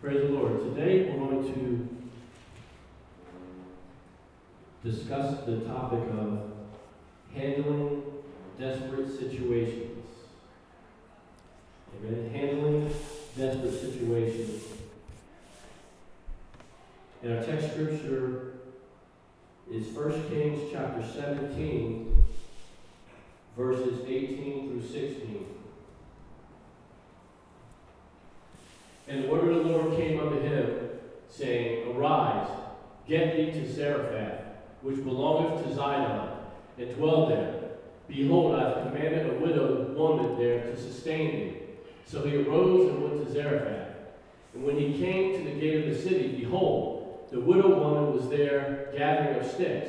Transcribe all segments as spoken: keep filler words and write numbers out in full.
Praise the Lord. Today we're going to discuss the topic of handling desperate situations. Amen. Handling desperate situations. And our text scripture is First Kings chapter seventeen, verses eighteen through sixteen. And the word of the Lord came unto him, saying, Arise, get thee to Zarephath, which belongeth to Zidon, and dwell there. Behold, I have commanded a widow woman there to sustain thee. So he arose and went to Zarephath. And when he came to the gate of the city, behold, the widow woman was there gathering of sticks.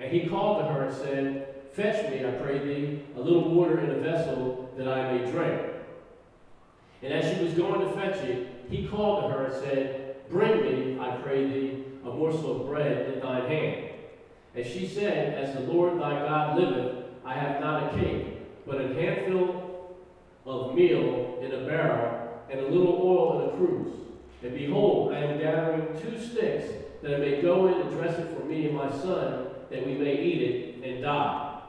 And he called to her and said, Fetch me, I pray thee, a little water in a vessel, that I may drink. And as she was going to fetch it, he called to her and said, Bring me, I pray thee, a morsel of bread in thine hand. And she said, As the Lord thy God liveth, I have not a cake, but an handful of meal in a barrel, and a little oil in a cruse. And behold, I am gathering two sticks, that I may go in and dress it for me and my son, that we may eat it and die.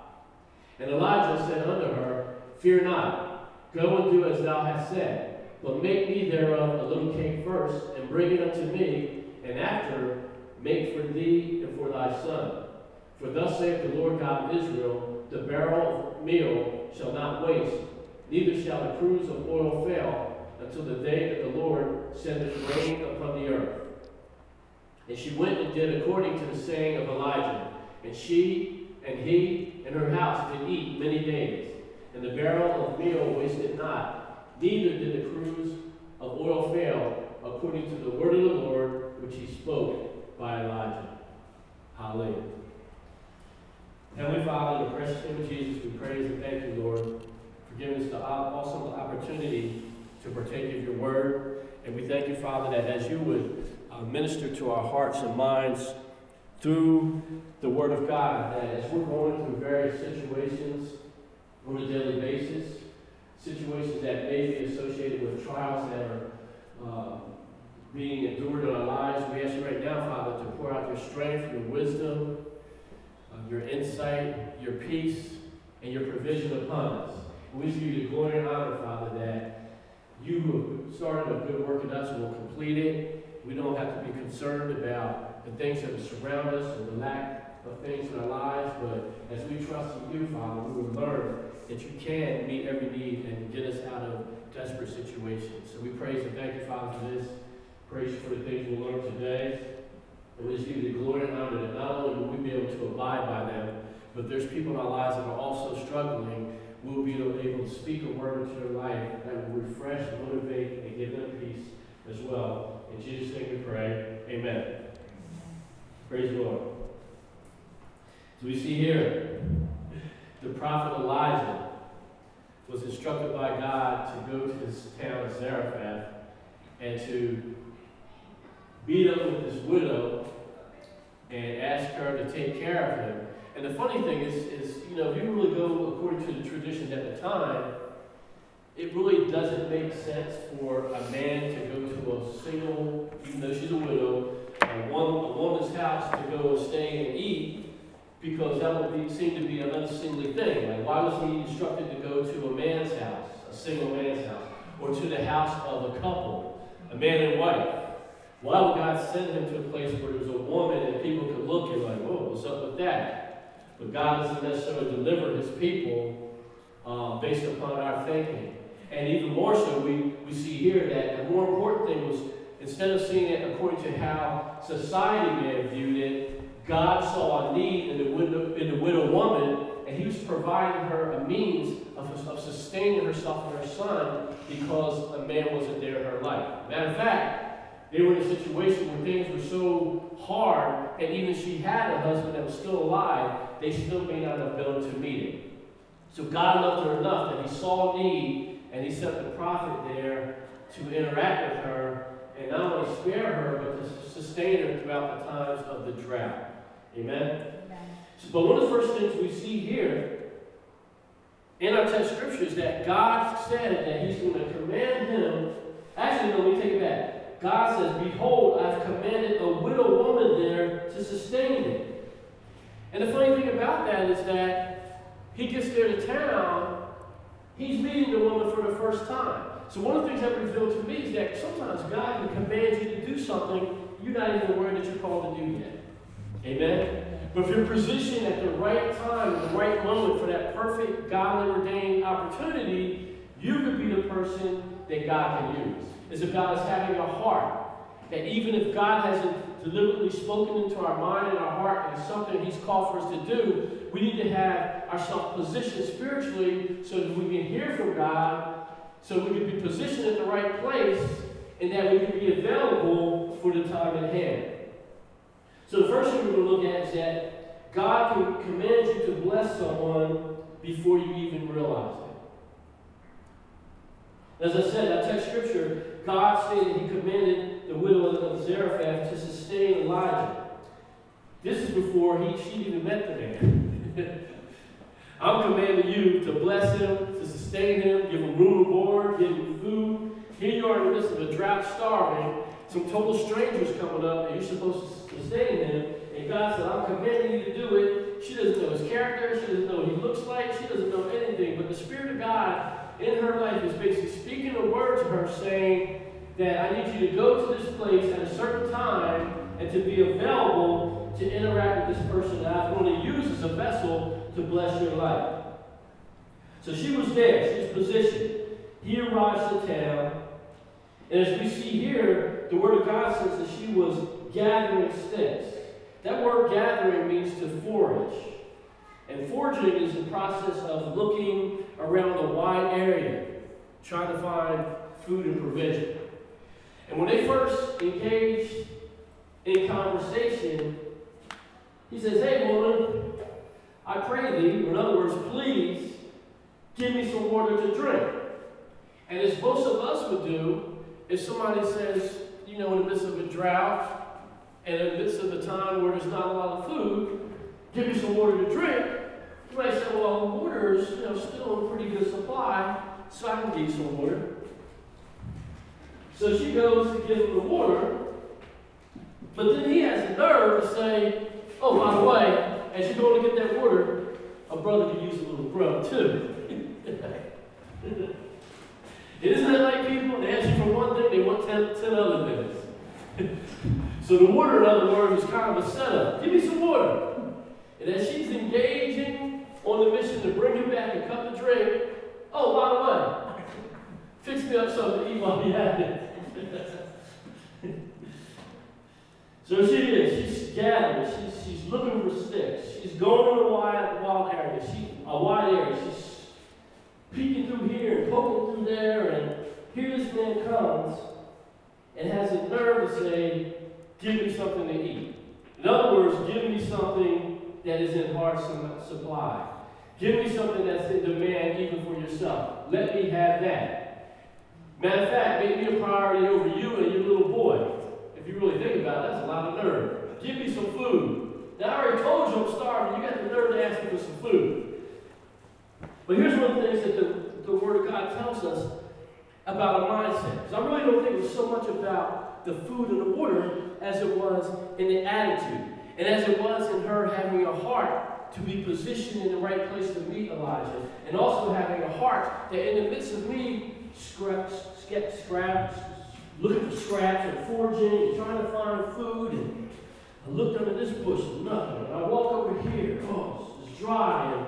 And Elijah said unto her, Fear not, go and do as thou hast said. But make me thereof a little cake first, and bring it unto me, and after make for thee and for thy son. For thus saith the Lord God of Israel, The barrel of meal shall not waste, neither shall the cruse of oil fail, until the day that the Lord sendeth rain upon the earth. And she went and did according to the saying of Elijah, and she and he and her house did eat many days, and the barrel of meal wasted not, neither did the cruse of oil fail, according to the word of the Lord, which he spoke by Elijah. Hallelujah. Heavenly Father, in the precious name of Jesus, we praise and thank you, Lord, for giving us the awesome opportunity to partake of your word. And we thank you, Father, that as you would uh, minister to our hearts and minds through the word of God, that as we're going through various situations on a daily basis, situations that may be associated with trials that are uh, being endured in our lives. We ask you right now, Father, to pour out your strength, your wisdom, uh, your insight, your peace, and your provision upon us. We give you the glory and honor, Father, that you who have started a good work in us will complete it. We don't have to be concerned about the things that surround us or the lack of things in our lives, but as we trust in you, Father, we will learn that you can meet every need and get us out of desperate situations. So we praise and thank you, Father, for this. Praise you for the things we'll learn today. And we just give you the glory and honor that not only will we be able to abide by them, but there's people in our lives that are also struggling. We'll be able to speak a word into their life that will refresh, motivate, and give them peace as well. In Jesus' name we pray. Amen. Praise the Lord. So we see here, the prophet Elijah was instructed by God to go to his town of Zarephath and to meet up with this widow and ask her to take care of him. And the funny thing is, is you know, if you really go according to the traditions at the time, it really doesn't make sense for a man to go to a single, even though she's a widow, a, one, a woman's house to go and stay and eat, because that would be, seem to be an unseemly thing. Like, why was he instructed to go to a man's house, a single man's house, or to the house of a couple, a man and wife? Why would God send him to a place where there was a woman and people could look and like, whoa, what's up with that? But God doesn't necessarily deliver his people uh, based upon our thinking. And even more so, we, we see here that the more important thing was, instead of seeing it according to how society may have viewed it, God saw a need in the widow, in the widow woman, and he was providing her a means of, of sustaining herself and her son because a man wasn't there in her life. Matter of fact, they were in a situation where things were so hard, and even if she had a husband that was still alive, they still may not have been able to meet him. So God loved her enough that he saw a need, and he sent the prophet there to interact with her, and not only spare her, but to sustain her throughout the times of the drought. Amen? Amen. So, but one of the first things we see here in our text scripture is that God said that he's going to command him. Actually, no, let me take it back. God says, behold, I've commanded a widow woman there to sustain it. And the funny thing about that is that he gets there to town, he's meeting the woman for the first time. So one of the things that revealed to me is that sometimes God can command you to do something you're not even aware that you're called to do yet. Amen? But if you're positioned at the right time, at the right moment for that perfect, godly ordained opportunity, you could be the person that God can use. It's about us having a heart that even if God hasn't deliberately spoken into our mind and our heart and something he's called for us to do, we need to have ourselves positioned spiritually so that we can hear from God, so we can be positioned at the right place, and that we can be available for the time at hand. So the first thing we're going to look at is that God can command you to bless someone before you even realize it. As I said, our text scripture, God stated he commanded the widow of Zarephath to sustain Elijah. This is before he, she even met the man. I'm commanding you to bless him, to sustain him, give him room and board, give him food. Here you are in the midst of a drought, starving, some total strangers coming up, and you're supposed to sustain him. And God said, I'm commanding you to do it. She doesn't know his character. She doesn't know what he looks like. She doesn't know anything. But the Spirit of God in her life is basically speaking a word to her, saying that I need you to go to this place at a certain time and to be available to interact with this person that I'm going to use as a vessel to bless your life. So she was there. She's positioned. He arrives to town. And as we see here, the Word of God says that she was gathering sticks. That word gathering means to forage. And foraging is the process of looking around a wide area, trying to find food and provision. And when they first engaged in conversation, he says, hey, woman, I pray thee, or in other words, please, give me some water to drink. And as most of us would do, if somebody says, you know, in the midst of a drought, and in the midst of a time where there's not a lot of food, give me some water to drink, you might say, well, water's, you know, still in pretty good supply, so I can get you some water. So she goes to give him the water, but then he has the nerve to say, oh, by the way, as you're going to get that water, a brother could use a little grub, too. Isn't it like people, they ask you for one thing, they want ten, ten other things. So the water, in other words, is kind of a setup. Give me some water. And as she's engaging on the mission to bring him back a cup of drink, oh, by the way, fix me up something to eat while we have it. So she is, she's gathering, she's, she's looking for sticks. She's going to a wide, wild area, she, a wide area. She's peeking through here and poking through there, and here this man comes and has a nerve to say, give me something to eat. In other words, give me something that is in hard supply. Give me something that's in demand even for yourself. Let me have that. Matter of fact, make me a priority over you and your little boy. If you really think about it, that's a lot of nerve. Give me some food. Now, I already told you I'm starving. You got the nerve to ask me for some food. But here's one of the things that the, the Word of God tells us about a mindset. Because I really don't think it was so much about the food and the water as it was in the attitude. And as it was in her having a heart to be positioned in the right place to meet Elijah. And also having a heart that in the midst of me scraps, scraps, scraps looking for scraps and foraging and trying to find food. And I looked under this bush, nothing. And I walk over here, oh, it's dry. And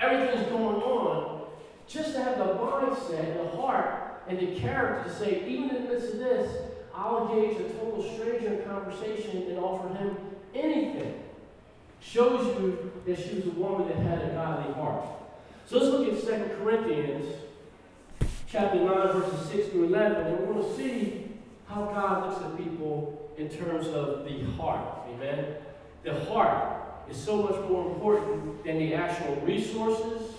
everything's going on. Just to have the mindset, the heart, and the character to say, even in the midst of this, I'll engage a total stranger in conversation and offer him anything. Shows you that she was a woman that had a godly heart. So let's look at Second Corinthians chapter nine, verses six through eleven, and we're going to see how God looks at people in terms of the heart. Amen? The heart is so much more important than the actual resources,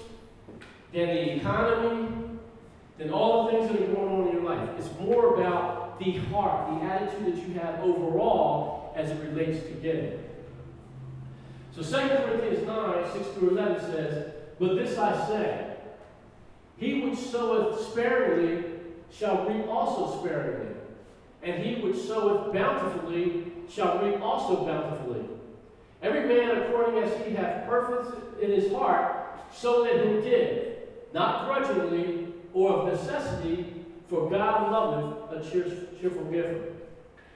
than the economy, than all the things that are going on in your life. It's more about the heart, the attitude that you have overall as it relates to giving. So Second Corinthians nine, six through eleven says, but this I say, he which soweth sparingly shall reap also sparingly, And he which soweth bountifully shall reap also bountifully. Every man according as he hath purpose in his heart, so that he did, not grudgingly or of necessity, for God loveth a cheer, cheerful giver.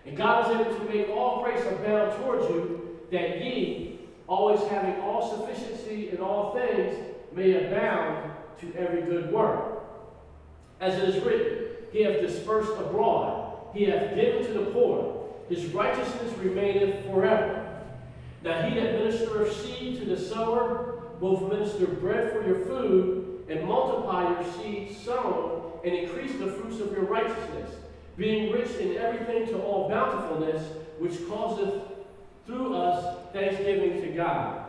And God is able to make all grace abound towards you, that ye, always having all sufficiency in all things, may abound to every good work. As it is written, he hath dispersed abroad, he hath given to the poor, his righteousness remaineth forever. Now he that ministereth seed to the sower, both minister bread for your food, and multiply your seed sown, and increase the fruits of your righteousness, being rich in everything to all bountifulness, which causeth through us thanksgiving to God.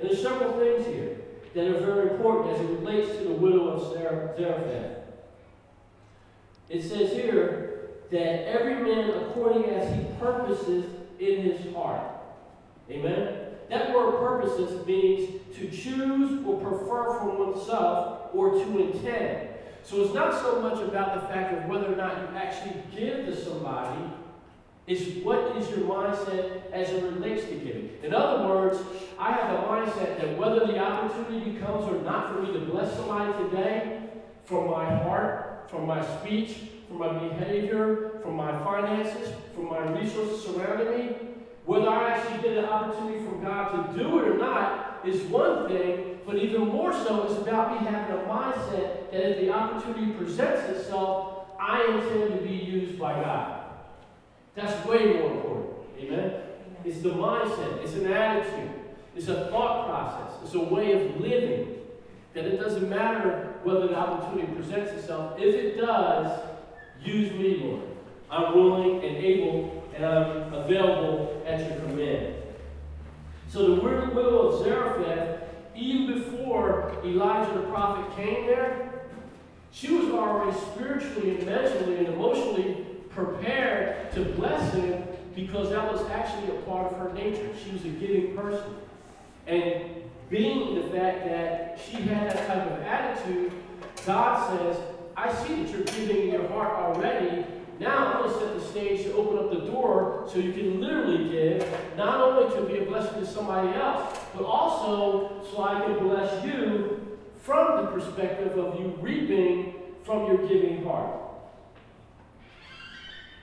And there's several things here that are very important as it relates to the widow of Zarephath. It says here that every man according as he purposes in his heart. Amen? That word purposes means to choose or prefer for oneself or to intend. So it's not so much about the fact of whether or not you actually give to somebody, it's what is your mindset as it relates to giving. In other words, I have a mindset that whether the opportunity comes or not for me to bless somebody today, from my heart, from my speech, from my behavior, from my finances, from my resources surrounding me, whether I actually get an opportunity from God to do it or not is one thing, but even more so it's about me having a mindset that if the opportunity presents itself, I intend to be used by God. That's way more important. Amen? It's the mindset. It's an attitude. It's a thought process. It's a way of living. That it doesn't matter whether the opportunity presents itself. If it does, use me, Lord. I'm willing and able and I'm available at your command. So the widow of Zarephath, even before Elijah the prophet came there, she was already spiritually and mentally and emotionally prepared to bless him because that was actually a part of her nature. She was a giving person. And being the fact that she had that type of attitude, God says, I see that you're giving in your heart already. Now I'm going to set the stage to open up the door so you can literally give, not only to be a blessing to somebody else, but also so I can bless you from the perspective of you reaping from your giving heart.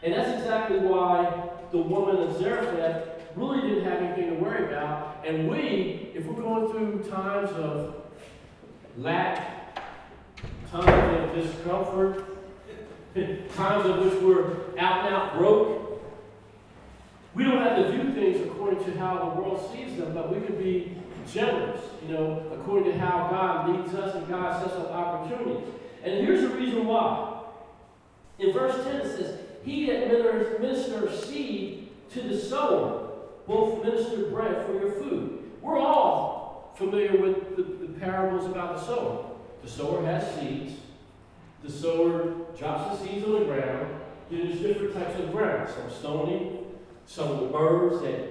And that's exactly why the woman of Zarephath really didn't have anything to worry about. And we, if we're going through times of lack, times of discomfort, times in which we're out and out broke, we don't have to view things according to how the world sees them, but we can be generous, you know, according to how God leads us and God sets up opportunities. And here's the reason why. In verse ten it says, he that ministereth seed to the sower, both minister bread for your food. We're all familiar with the, the parables about the sower. The sower has seeds. The sower drops the seeds on the ground. There's different types of ground. Some stony, some with birds, that,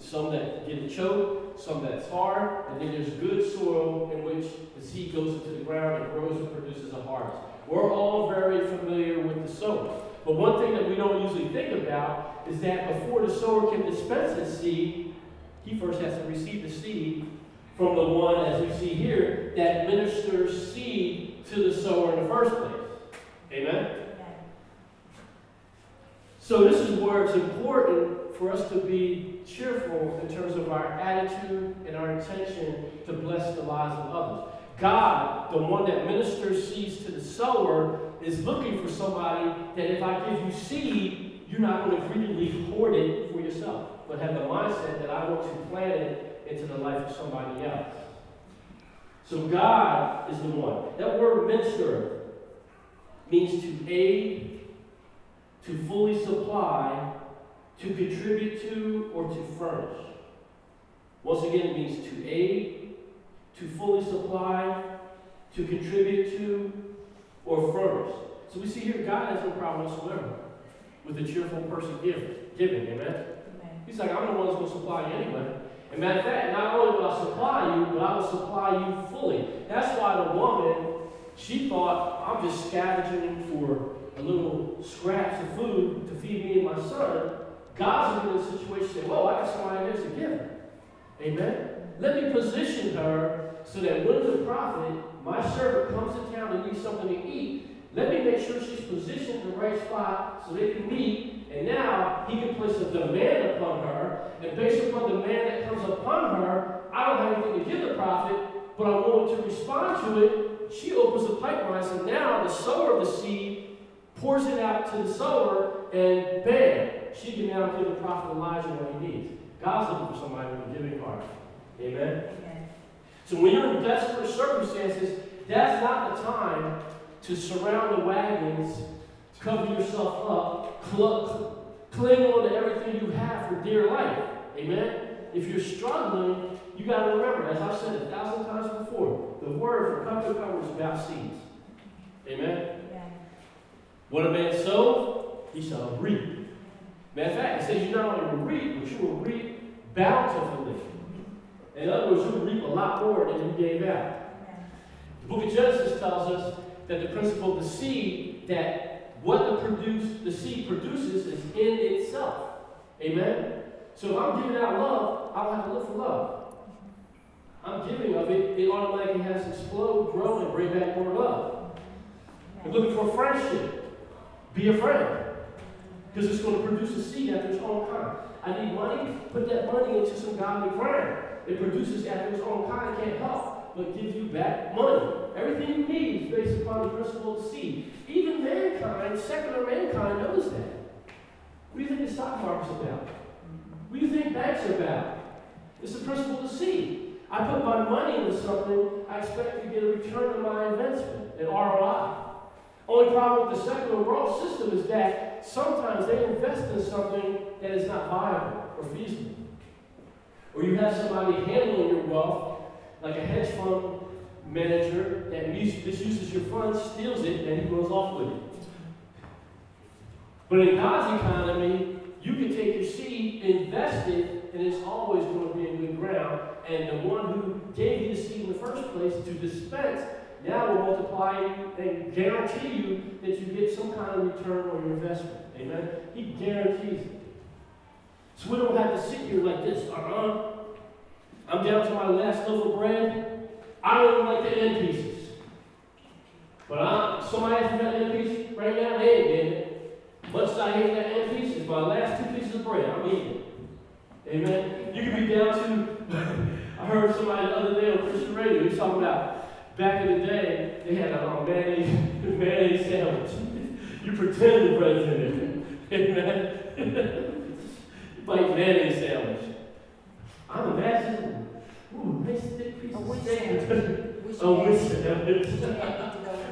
some that get choked, some that's hard. And then there's good soil in which the seed goes into the ground and grows and produces a harvest. We're all very familiar with the sower. But one thing that we don't usually think about is that before the sower can dispense his seed, he first has to receive the seed from the one, as we see here, that ministers seed to the sower in the first place. Amen? So this is where it's important for us to be cheerful in terms of our attitude and our intention to bless the lives of others. God, the one that ministers seeds to the sower, is looking for somebody that if I give you seed, you're not going to greedily hoard it for yourself, but have the mindset that I want to plant it into the life of somebody else. So God is the one. That word minister means to aid, to fully supply, to contribute to, or to furnish. Once again, it means to aid, to fully supply, to contribute to, or furnish. So we see here God has no problem whatsoever with a cheerful person giving. giving amen? amen? He's like, I'm the one that's going to supply you anyway. And matter of fact, not only will I supply you, but I will supply you fully. That's why the woman, she thought, I'm just scavenging for a little scraps of food to feed me and my son, God's in a situation saying, whoa, I got somebody there to give her. Amen? Let me position her so that when the prophet, my servant, comes to town and needs something to eat, let me make sure she's positioned in the right spot so they can meet, and now he can place a demand upon her, and based upon the demand that comes upon her, I don't have anything to give the prophet, but I'm willing to respond to it. She opens the pipeline, so now the sower of the seed pours it out to the sower, and bam, she can now give the prophet Elijah what he needs. God's looking for somebody with a giving heart. Amen? Amen? So when you're in desperate circumstances, that's not the time to surround the wagons, cover yourself up, clutch, cling on to everything you have for dear life. Amen? If you're struggling, you got to remember, as I've said a thousand times before, the word for cup to cover is about seeds. Amen? Yeah. What a man sows, he shall reap. Matter of fact, it says you not only will reap, but you will reap bountifully. In other words, you will reap a lot more than you gave out. The book of Genesis tells us that the principle of the seed, that what the, produce, the seed produces is in itself. Amen? So if I'm giving out love, I don't have to look for love. I'm giving of it, it automatically has to explode, grow, and bring back more love. If you're looking for friendship, be a friend. Because it's going to produce a seed after its own kind. I need money, put that money into some godly ground. It produces after its own kind, it can't help but give you back money. Everything you need is based upon the principle of seed. Even mankind, secular mankind, knows that. What do you think the stock market's about? What do you think banks are about? It's the principle of seed. I put my money into something, I expect to get a return on my investment, an R O I. Only problem with the secular world system is that sometimes they invest in something that is not viable or feasible. Or you have somebody handling your wealth, like a hedge fund manager that misuses your funds, steals it, and he goes off with it. But in God's economy, you can take your seed, invest it, and it's always going to be a good ground. And the one who gave you the seed in the first place to dispense now will multiply you and guarantee you that you get some kind of return on your investment. Amen? He guarantees it. So we don't have to sit here like this. Uh-uh. I'm down to my last loaf of bread. I don't even like the end pieces. But I, somebody has that end piece right now, they ain't getting it. Much as I hate that end piece, it's my last two pieces of bread. I'm eating it. Amen? You can be down to, I heard somebody the other day on Christian radio, he was talking about, back in the day, they had a mayonnaise, mayonnaise sandwich. You pretend the bread's in it. Amen? You bite mayonnaise sandwich. I'm imagining, ooh, nice thick piece of sandwich. I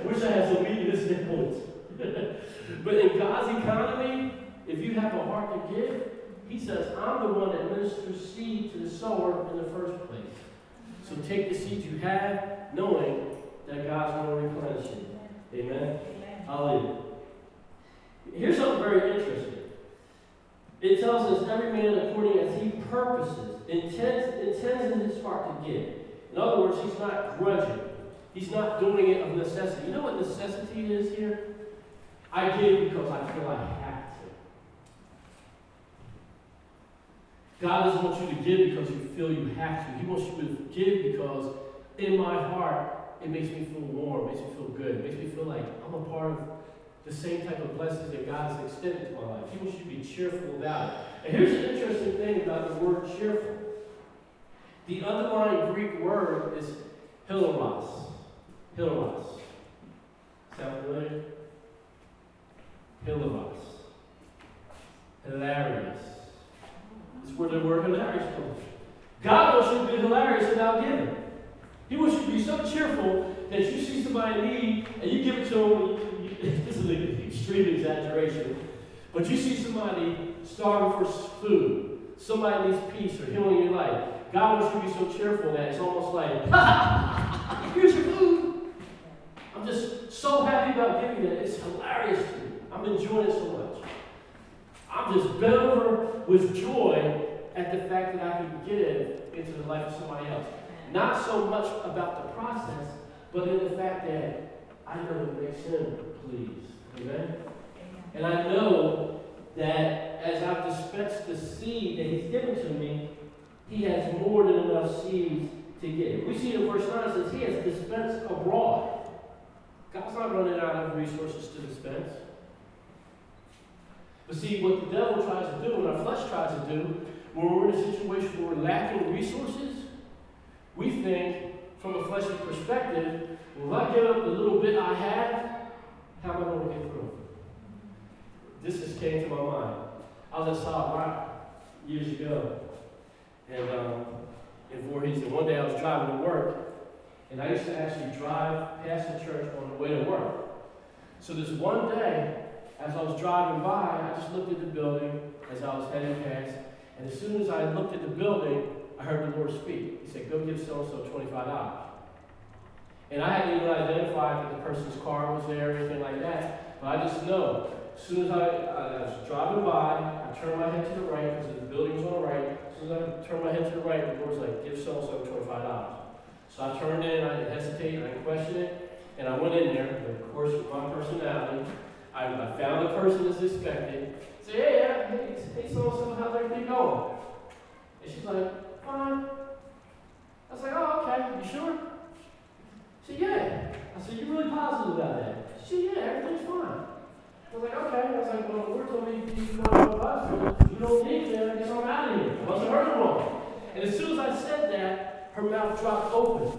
wish I had some meat in this sandwich. But in God's economy, if you have a heart to give, he says, I'm the one that ministers seed to the sower in the first place. So take the seed you have, knowing that God's going to replenish it. Amen? Hallelujah. Here's something very interesting. It tells us every man according as he purposes, intends, intends in his heart to give. In other words, he's not grudging. He's not doing it of necessity. You know what necessity is here? I give because I feel I have to. God doesn't want you to give because you feel you have to. He wants you to give because in my heart, it makes me feel warm, makes me feel good, makes me feel like I'm a part of the same type of blessings that God has extended to my life. People should be cheerful about it. And here's an interesting thing about the word cheerful. The underlying Greek word is hilaros. Hilaros. Sound familiar? Hilaros. Hilarious. That's where the word hilarious comes from. God wants you to be hilarious without giving. He wants you to be so cheerful that you see somebody in need and you give it to them. This is an extreme exaggeration. But you see somebody starving for food. Somebody needs peace or healing in your life. God wants you to be so cheerful that it's almost like, ha, here's your food. I'm just so happy about giving that. It's hilarious to me. I'm enjoying it so much. I'm just bent over with joy at the fact that I can give into the life of somebody else. Not so much about the process, but in the fact that I know it makes him pleased. Amen? And I know that as I've dispensed the seed that he's given to me, he has more than enough seeds to give. We see in verse nine, it says he has dispensed abroad. God's not running out of resources to dispense. But see, what the devil tries to do, what our flesh tries to do, when we're in a situation where we're lacking resources, we think, from a fleshly perspective, well, if I give up the little bit I have, how am I going to get through? This just came to my mind. I was at South Park years ago, and um, in Fort East, and one day I was driving to work, and I used to actually drive past the church on the way to work. So this one day, as I was driving by, I just looked at the building as I was heading past, and as soon as I looked at the building, I heard the Lord speak. He said, go give so-and-so twenty-five dollars. And I hadn't even identified that the person's car was there or anything like that, but I just know. As soon as I, I was driving by, I turned my head to the right, because the building was on the right. As soon as I turned my head to the right, the Lord was like, give so-and-so twenty-five dollars. So I turned in, I didn't hesitate, I didn't question it, and I went in there, and of course, with my personality, I, I found the person as expected. I said, hey, yeah, hey, hey, so-and-so, how's everything going? And she's like, fine. I was like, oh, okay, you sure? She said, yeah. I said, you really positive about that? She said, yeah, everything's fine. I was like, okay. I was like, well, the Lord told me if you want to go positive, you don't need that, I guess I'm out of here. I wasn't hurting wrong. And as soon as I said that, her mouth dropped open.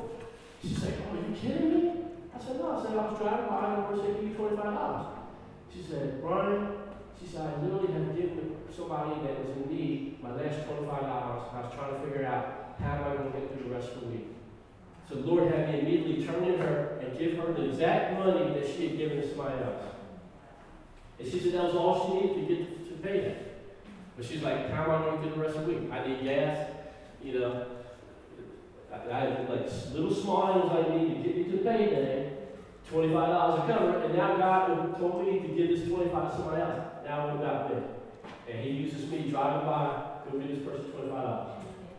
She's like, oh, are you kidding me? I said, no. I said, I was driving by and the Lord said, give me twenty-five dollars. She said, Brian, she said, I literally have given somebody that was in need my last twenty-five dollars. I was trying to figure out how am I going to get through the rest of the week. So the Lord had me immediately turn in her and give her the exact money that she had given to somebody else. And she said that was all she needed to get to pay that. But she's like, how am I going to get through the rest of the week? I need gas, you know. I had like little small items I needed to get me to the payday, twenty-five dollars a cover, and now God told me to give this twenty-five dollars to somebody else. Now I'm not there. And he uses me driving by, go give this person twenty-five dollars.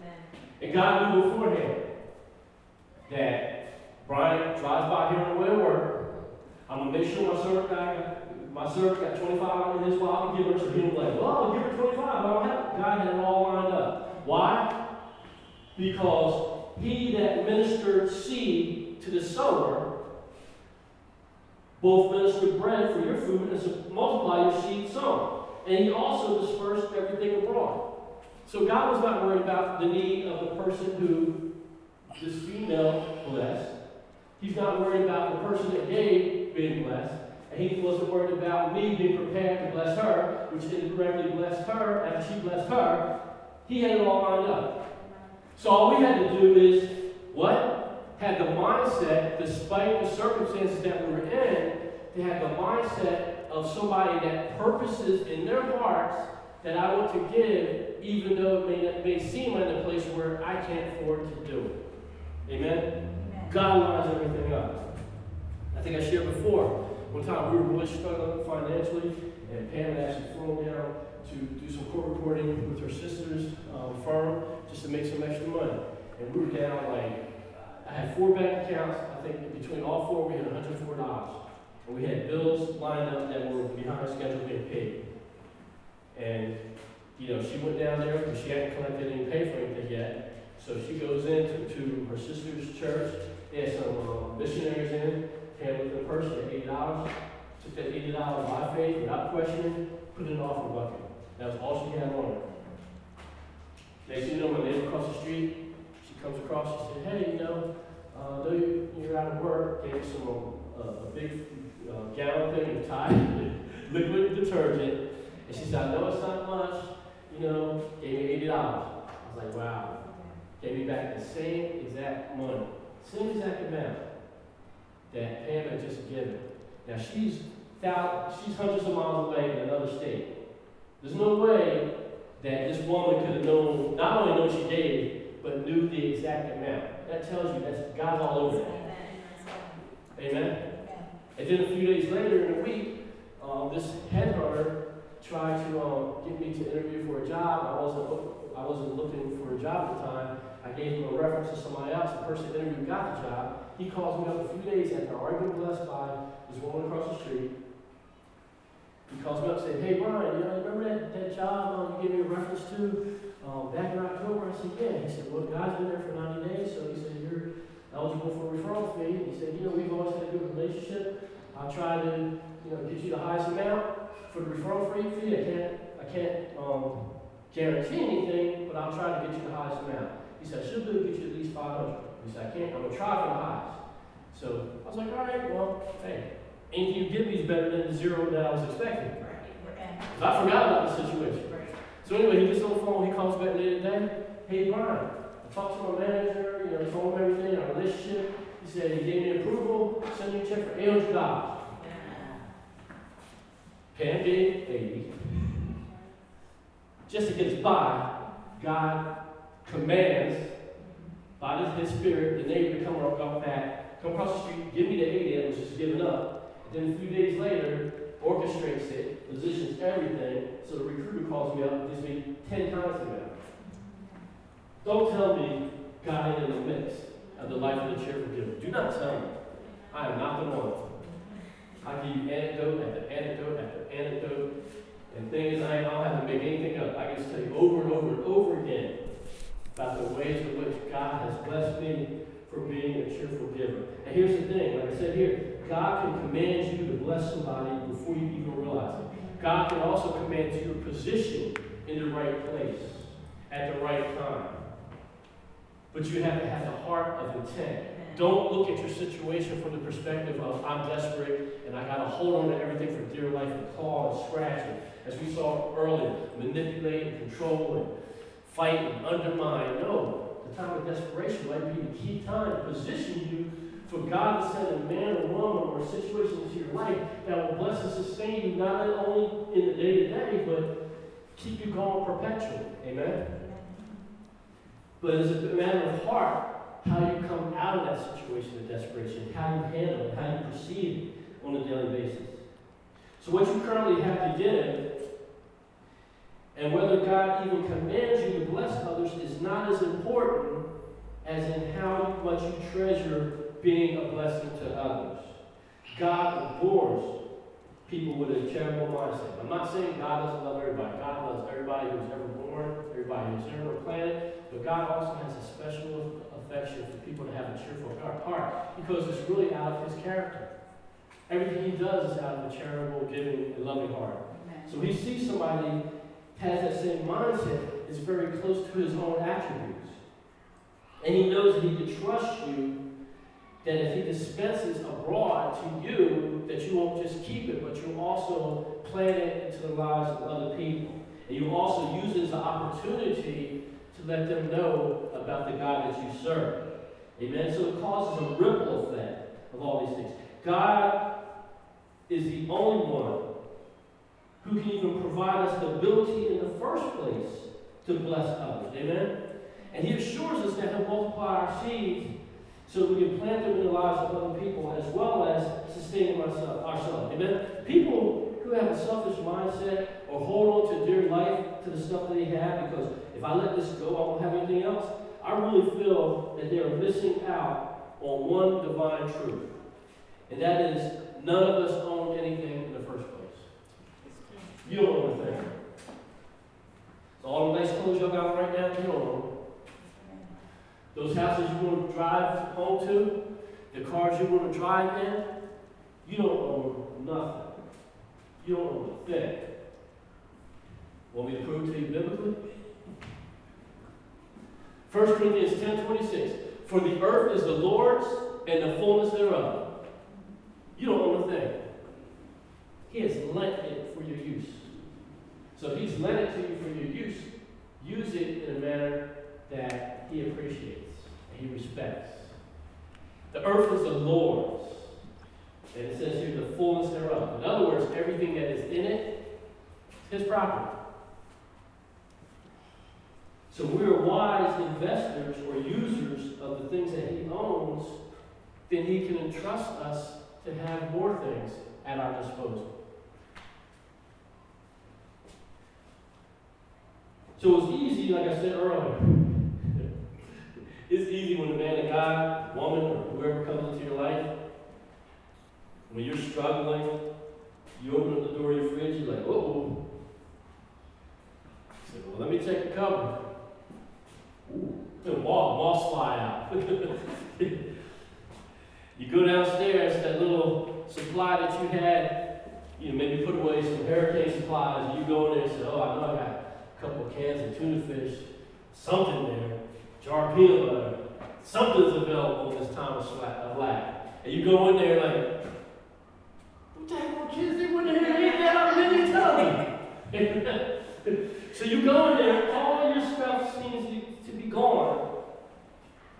Amen. And God knew beforehand that Brian drives by here on the way to work. I'm going to make sure my servant guy, my servant got twenty-five dollars in his wallet, I'll give her, so he'll be like, well, I'll give her twenty-five dollars. I don't have it. God had it all lined up. Why? Because he that ministered seed to the sower, both ministered bread for your food and multiplied your seed sown. And he also dispersed everything abroad. So God was not worried about the need of the person who this female blessed. He's not worried about the person that gave being blessed. And he wasn't worried about me being prepared to bless her, which indirectly blessed her after she blessed her. He had it all lined up. So all we had to do is, what? Had the mindset, despite the circumstances that we were in, to have the mindset of somebody that purposes in their hearts that I want to give, even though it may, it may seem like a place where I can't afford to do it. Amen? Amen? God lines everything up. I think I shared before, one time we were really struggling financially, and Pam had actually thrown down to do some court reporting with her sister's um, firm just to make some extra money. And we were down like, I had four bank accounts. I think between all four, we had one hundred four dollars. And we had bills lined up that were behind schedule being paid. And, you know, she went down there because she hadn't collected any pay for anything yet. So she goes into to her sister's church. They had some um, missionaries in, came with the person at eighty dollars. Took that eighty dollars by faith without questioning, put it in an offering bucket. That was all she had on her. Next thing you know, my neighbor across the street, she comes across, she said, hey, you know, uh, though you, you're out of work, gave us some, uh, a big uh, gallon thing of Tide liquid detergent, and she said, I know it's not much, you know, gave me eighty dollars. I was like, wow. Gave me back the same exact money, same exact amount that Pam had just given. Now, she's, thousands, she's hundreds of miles away in another state. There's no way that this woman could have known, not only known she gave, but knew the exact amount. That tells you that God's all over that. Amen. Amen? Yeah. And then a few days later in a week, um, this headhunter tried to um, get me to interview for a job. I wasn't I wasn't looking for a job at the time. I gave him a reference to somebody else. The person that interviewed got the job. He calls me up a few days after I already been blessed by this woman across the street. He calls me up and said, "Hey, Brian, you know, remember that, that job um, you gave me a reference to um, back in October?" I said, "Yeah." He said, "Well, the guy's been there for ninety days, so he said, you're eligible for a referral fee." And he said, "You know, we've always had a good relationship. I'll try to, you know, get you the highest amount for the referral fee. I can't, I can't um, guarantee anything, but I'll try to get you the highest amount." He said, "I should be able to get you at least five hundred. He said, "I can't, I'm going to try for the highest." So I was like, all right, well, hey, anything you give me is better than the zero that I was expecting. Because I forgot about the situation. So anyway, he gets on the phone, he calls back later that day. "Hey, Brian, I talked to my manager, you know, told him everything, our relationship. He said, he gave me approval, sent me a check for eight hundred dollars. Pam gave eighty. Just to get us by, God commands by his spirit the neighbor to come off back, come across the street, give me the eighty that was just given up. And then a few days later, orchestrates it, positions everything, so the recruiter calls me up and gives me ten times the amount. Don't tell me God ain't in the mix of the life of the cheerful giver. Do not tell me. I am not the one. I give you anecdote after anecdote after anecdote, and things I don't have to make anything up. I can just tell you over and over and over again about the ways in which God has blessed me for being a cheerful giver. And here's the thing, like I said here, God can command you to bless somebody before you even realize it. God can also command you to position in the right place at the right time. But you have to have the heart of intent. Don't look at your situation from the perspective of, I'm desperate and I got to hold on to everything for dear life and claw and scratch it. As we saw earlier, manipulate and control and fight and undermine. No, the time of desperation might be the key time to position you for God to send a man or woman or a situation into your life that will bless and sustain you, not only in the day-to-day, but keep you going perpetually. Amen? But it's a matter of heart, how you come out of that situation of desperation, how you handle it, how you proceed on a daily basis. So what you currently have to give, and whether God even commands you to bless others, is not as important as in how much you treasure being a blessing to others. God abhors people with a charitable mindset. I'm not saying God doesn't love everybody. God loves everybody who's ever born, everybody who's ever on the planet, but God also has a special affection for people to have a cheerful heart because it's really out of his character. Everything he does is out of a charitable, giving, and loving heart. So he sees somebody has that same mindset, is very close to his own attributes. And he knows that he can trust you, that if he dispenses abroad to you, that you won't just keep it, but you'll also plant it into the lives of other people. And you also use it as an opportunity to let them know about the God that you serve. Amen? So it causes a ripple effect of all these things. God is the only one who can even provide us the ability in the first place to bless others. Amen? And he assures us that he'll multiply our seeds so that we can plant them in the lives of other people as well as sustaining ourselves. ourselves. Amen? People who have a selfish mindset or hold on to their life to the stuff that they have because if I let this go, I won't have anything else. I really feel that they are missing out on one divine truth. And that is, none of us own anything in the first place. You don't own a thing. So all the nice clothes y'all got right now, you don't own them. Those houses you want to drive home to, the cars you want to drive in, you don't own nothing. You don't own a thing. Want me to prove to you biblically? First Corinthians ten twenty-six. For the earth is the Lord's and the fullness thereof. You don't own a thing. He has lent it for your use. So if he's lent it to you for your use, use it in a manner that he appreciates and he respects. The earth is the Lord's. And it says here, the fullness thereof. In other words, everything that is in it is his property. So if we are wise investors or users of the things that he owns, then he can entrust us to have more things at our disposal. So it's easy, like I said earlier, it's easy when the man of God, woman, or whoever comes into your life, when you're struggling, You open up the door of your fridge, you're like, uh-oh. So, well, let me check the cupboard. Ooh, the moss fly out. You go downstairs, that little supply that you had, you know, maybe put away some hurricane supplies, and you go in there and say, oh, I know I got a couple of cans of tuna fish, something there, jar of peanut butter, something's available in this time of lack. And you go in there like, what the heck, kids, they wouldn't have eaten that on many times. So you go in there, all your stuff seems to be gone.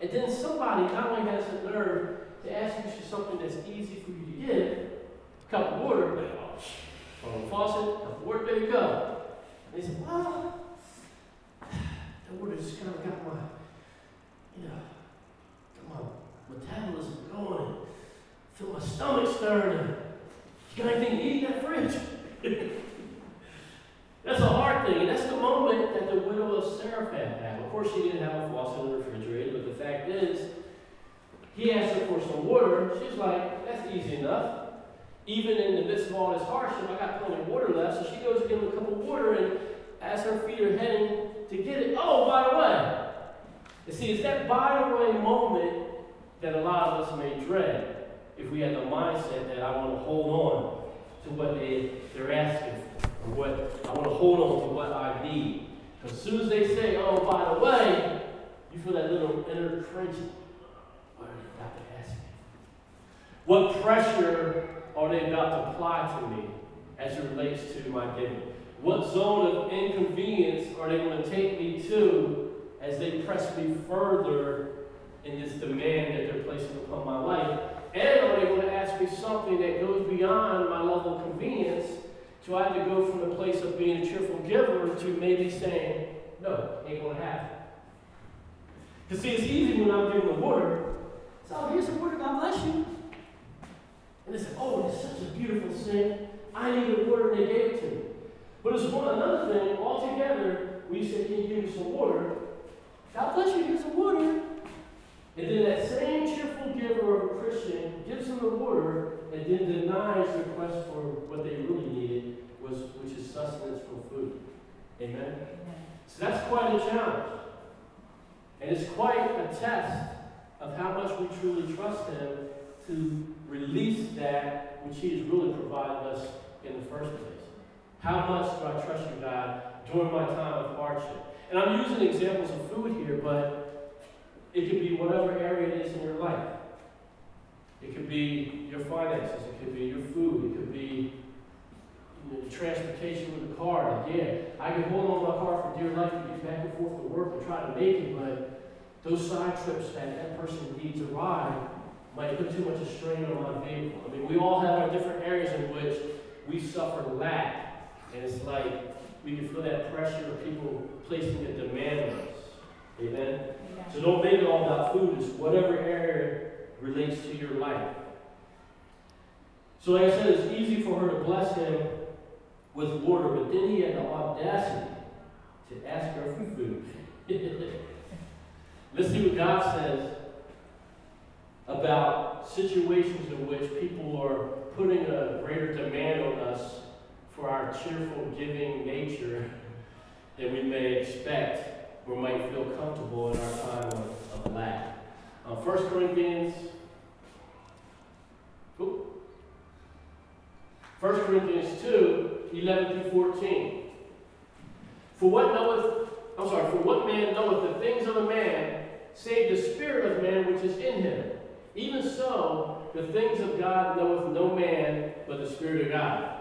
And then somebody not only has the nerve to ask you for something that's easy for you to get, a cup of water, like, oh, from the faucet, cup of water, there you go. And they say, well, that water just kind of got my, you know, got my metabolism going and feel my stomach stirring. You got anything to eat in that fridge? That's a hard thing, and that's the moment that the widow of Zarephath had. Of course, she didn't have a faucet in the refrigerator, but the fact is, he asked her for some water. She's like, that's easy enough. Even in the midst of all this hardship, I got plenty of water left. So she goes to give him a cup of water, and as her feet are heading to get it, oh, by the way. You see, it's that by the way moment that a lot of us may dread if we had the mindset that I want to hold on to what they, they're asking for. What I want to hold on to what I need. Because as soon as they say, oh, by the way, you feel that little inner cringing. What are they about to ask me? What pressure are they about to apply to me as it relates to my giving? What zone of inconvenience are they going to take me to as they press me further in this demand that they're placing upon my life? And are they going to ask me something that goes beyond my level of convenience? So I have to go from the place of being a cheerful giver to maybe saying, no, ain't going to happen. Because see, it's easy when I'm giving the water. So here's the water, God bless you. And they say, oh, it's such a beautiful sin. I need the water, and they gave it to me. But it's one another thing. Altogether, we said, can you give me some water? God bless you, here's the water. And then that same cheerful giver of a Christian gives them the water and then denies the request for what they really needed, was, which is sustenance from food. Amen? Amen? So that's quite a challenge. And it's quite a test of how much we truly trust Him to release that which He has really provided us in the first place. How much do I trust you, God, during my time of hardship? And I'm using examples of food here, but it could be whatever area it is in your life. It could be your finances. It could be your food. It could be you know, transportation with a car. Like, yeah, I can hold on to my car for dear life and get back and forth to work and try to make it, but those side trips that that person needs a ride might put too much strain on my vehicle. I mean, we all have our different areas in which we suffer lack, and it's like we can feel that pressure of people placing a demand on us. Amen? Yeah. So don't make it all about food. It's whatever area relates to your life. So like I said, it's easy for her to bless him with water, but then he had the audacity to ask her for food. Let's see what God says about situations in which people are putting a greater demand on us for our cheerful, giving nature than we may expect. We might feel comfortable in our time of, of lack. Uh, First Corinthians. Ooh, First Corinthians two, eleven through fourteen. For what knoweth, I'm sorry, for what man knoweth the things of a man, save the spirit of man which is in him? Even so, the things of God knoweth no man but the Spirit of God.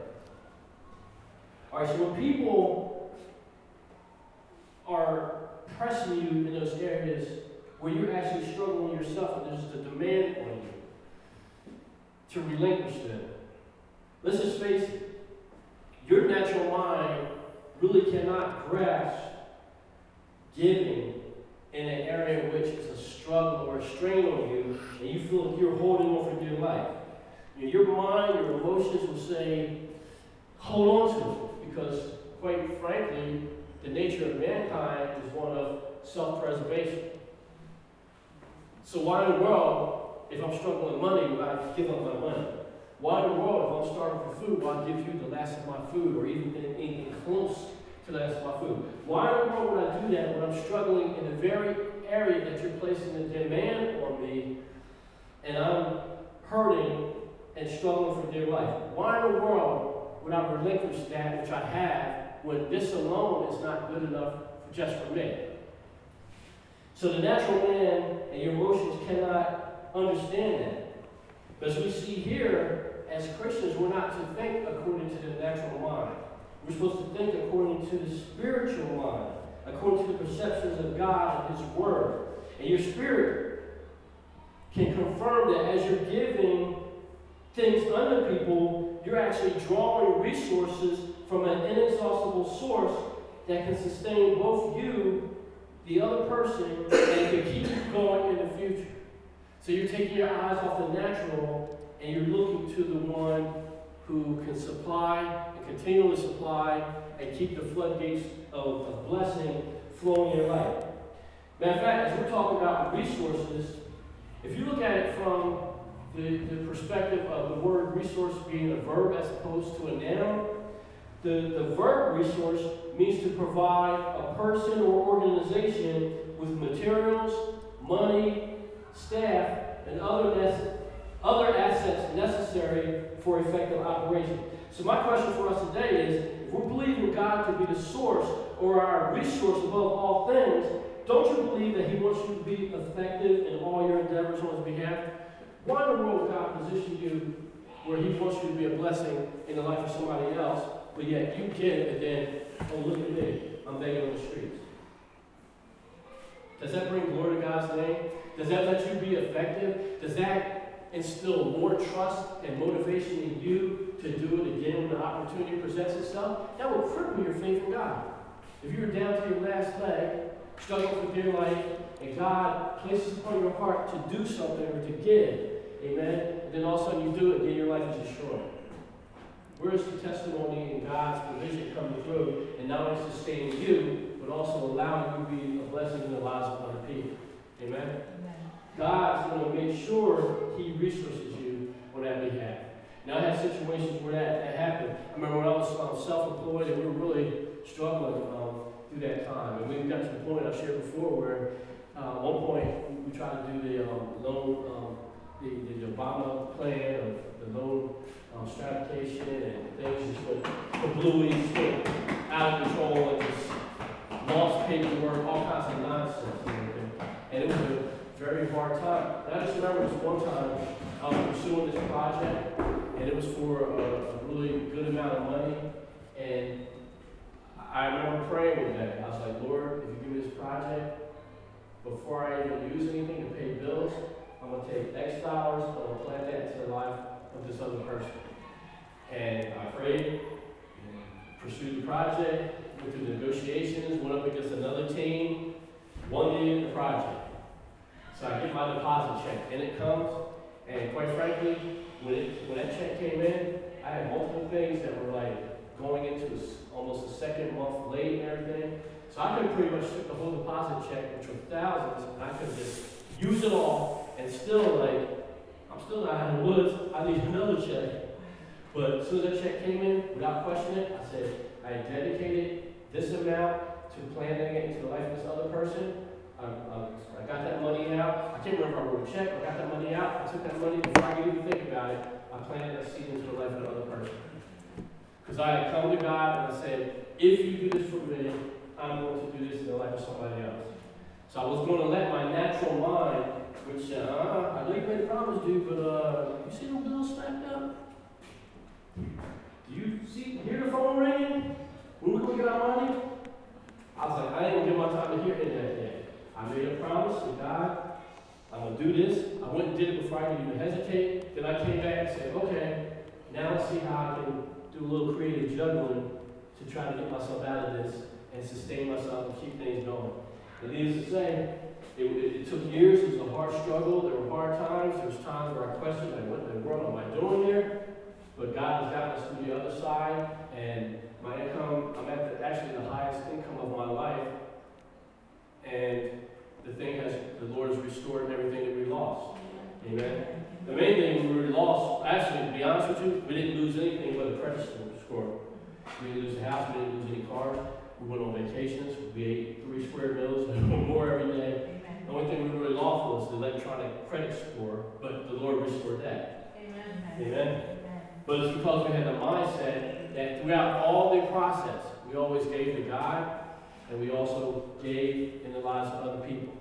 All right, so when people are pressing you in those areas where you're actually struggling yourself and there's a demand on you to relinquish them. Let's just face it. Your natural mind really cannot grasp giving in an area in which it's a struggle or a strain on you, and you feel like you're holding on for dear life. You know, your mind, your emotions will say, hold on to it, because quite frankly, the nature of mankind is one of self-preservation. So why in the world, if I'm struggling with money, would I give up my money? Why in the world, if I'm starving for food, would I give you the last of my food, or even anything close to the last of my food? Why in the world would I do that when I'm struggling in the very area that you're placing a demand on me, and I'm hurting and struggling for dear life? Why in the world would I relinquish that which I have when this alone is not good enough just for me? So the natural man and your emotions cannot understand that. But as we see here, as Christians, we're not to think according to the natural mind. We're supposed to think according to the spiritual mind, according to the perceptions of God and His Word. And your spirit can confirm that as you're giving things unto people, you're actually drawing resources from an inexhaustible source that can sustain both you, the other person, and can keep you going in the future. So you're taking your eyes off the natural and you're looking to the one who can supply and continually supply and keep the floodgates of, of blessing flowing in your life. Matter of fact, as we're talking about resources, if you look at it from the, the perspective of the word resource being a verb as opposed to a noun, The, the verb resource means to provide a person or organization with materials, money, staff, and other, nece- other assets necessary for effective operation. So my question for us today is, if we're believing God to be the source or our resource above all things, don't you believe that He wants you to be effective in all your endeavors on His behalf? Why in the world would God position you where He wants you to be a blessing in the life of somebody else, but yet you give, and then, oh, look at me, I'm begging on the streets? Does that bring glory to God's name? Does that let you be effective? Does that instill more trust and motivation in you to do it again when the opportunity presents itself? That will cripple your faith in God. If you're down to your last leg, struggling for dear life, and God places upon your heart to do something or to give, amen, and then all of a sudden you do it, then your life is destroyed. Where is the testimony in God's provision coming through and not only sustaining you, but also allowing you to be a blessing in the lives of other people? Amen? Amen. God's going to make sure He resources you on that behalf. Now, I had situations where that, that happened. I remember when I was um, self-employed, and we were really struggling um, through that time. And we got to the point I shared before where uh, at one point we tried to do the um, loan, um, the, the Obama plan, of the loan Um, stratification, and things just went kablooey, just went out of control, and just lost paperwork, all kinds of nonsense and everything. And it was a very hard time. And I just remember this one time I was pursuing this project, and it was for a, a really good amount of money. And I remember praying with that. I was like, Lord, if you give me this project, before I even use anything to pay bills, I'm going to take X dollars, I'm going to plant that into the life of this other person. And I prayed, pursued the project, went through the negotiations, went up against another team, won the project. So I get my deposit check, and it comes, and quite frankly, when it, when that check came in, I had multiple things that were like going into a, almost a second month late and everything. So I could pretty much took the whole deposit check, which was thousands, and I could just use it all, and still like, I'm still not out of the woods. I need another check. But as soon as that check came in, without questioning it, I said, I dedicated this amount to planning it into the life of this other person. I, I, I got that money out. I can't remember if I wrote a check. I got that money out. I took that money before I could even think about it. I planted that seed into the life of the other person. Because I had come to God and I said, if you do this for me, I'm going to do this in the life of somebody else. So I was going to let my natural mind, which uh, I know you made a promise, dude, but uh, you see them bills stacked up? Do you see, hear the phone ringing? When we going to get our money? I was like, I ain't going to get my time to hear any of that yet. I made a promise to God, I'm going to do this. I went and did it before I could even hesitate. Then I came back and said, okay, now let's see how I can do a little creative juggling to try to get myself out of this and sustain myself and keep things going. And needless to say, it, it, it took years. It was a hard struggle. There were hard times. There was times where I questioned, like, what in the world am I doing here? But God has gotten us to the other side, and my income, I'm at the, actually the highest income of my life, and the thing has, the Lord has restored everything that we lost. Amen. The main thing we lost, actually, to be honest with you, we didn't lose anything but a credit score. We didn't lose a house, we didn't lose any cars. We went on vacations, we ate three square meals, and more every day. Amen. The only thing we really lost was the electronic credit score, but the Lord restored that. Amen. Amen. Amen. But it's because we had the mindset that throughout all the process, we always gave to God, and we also gave in the lives of other people.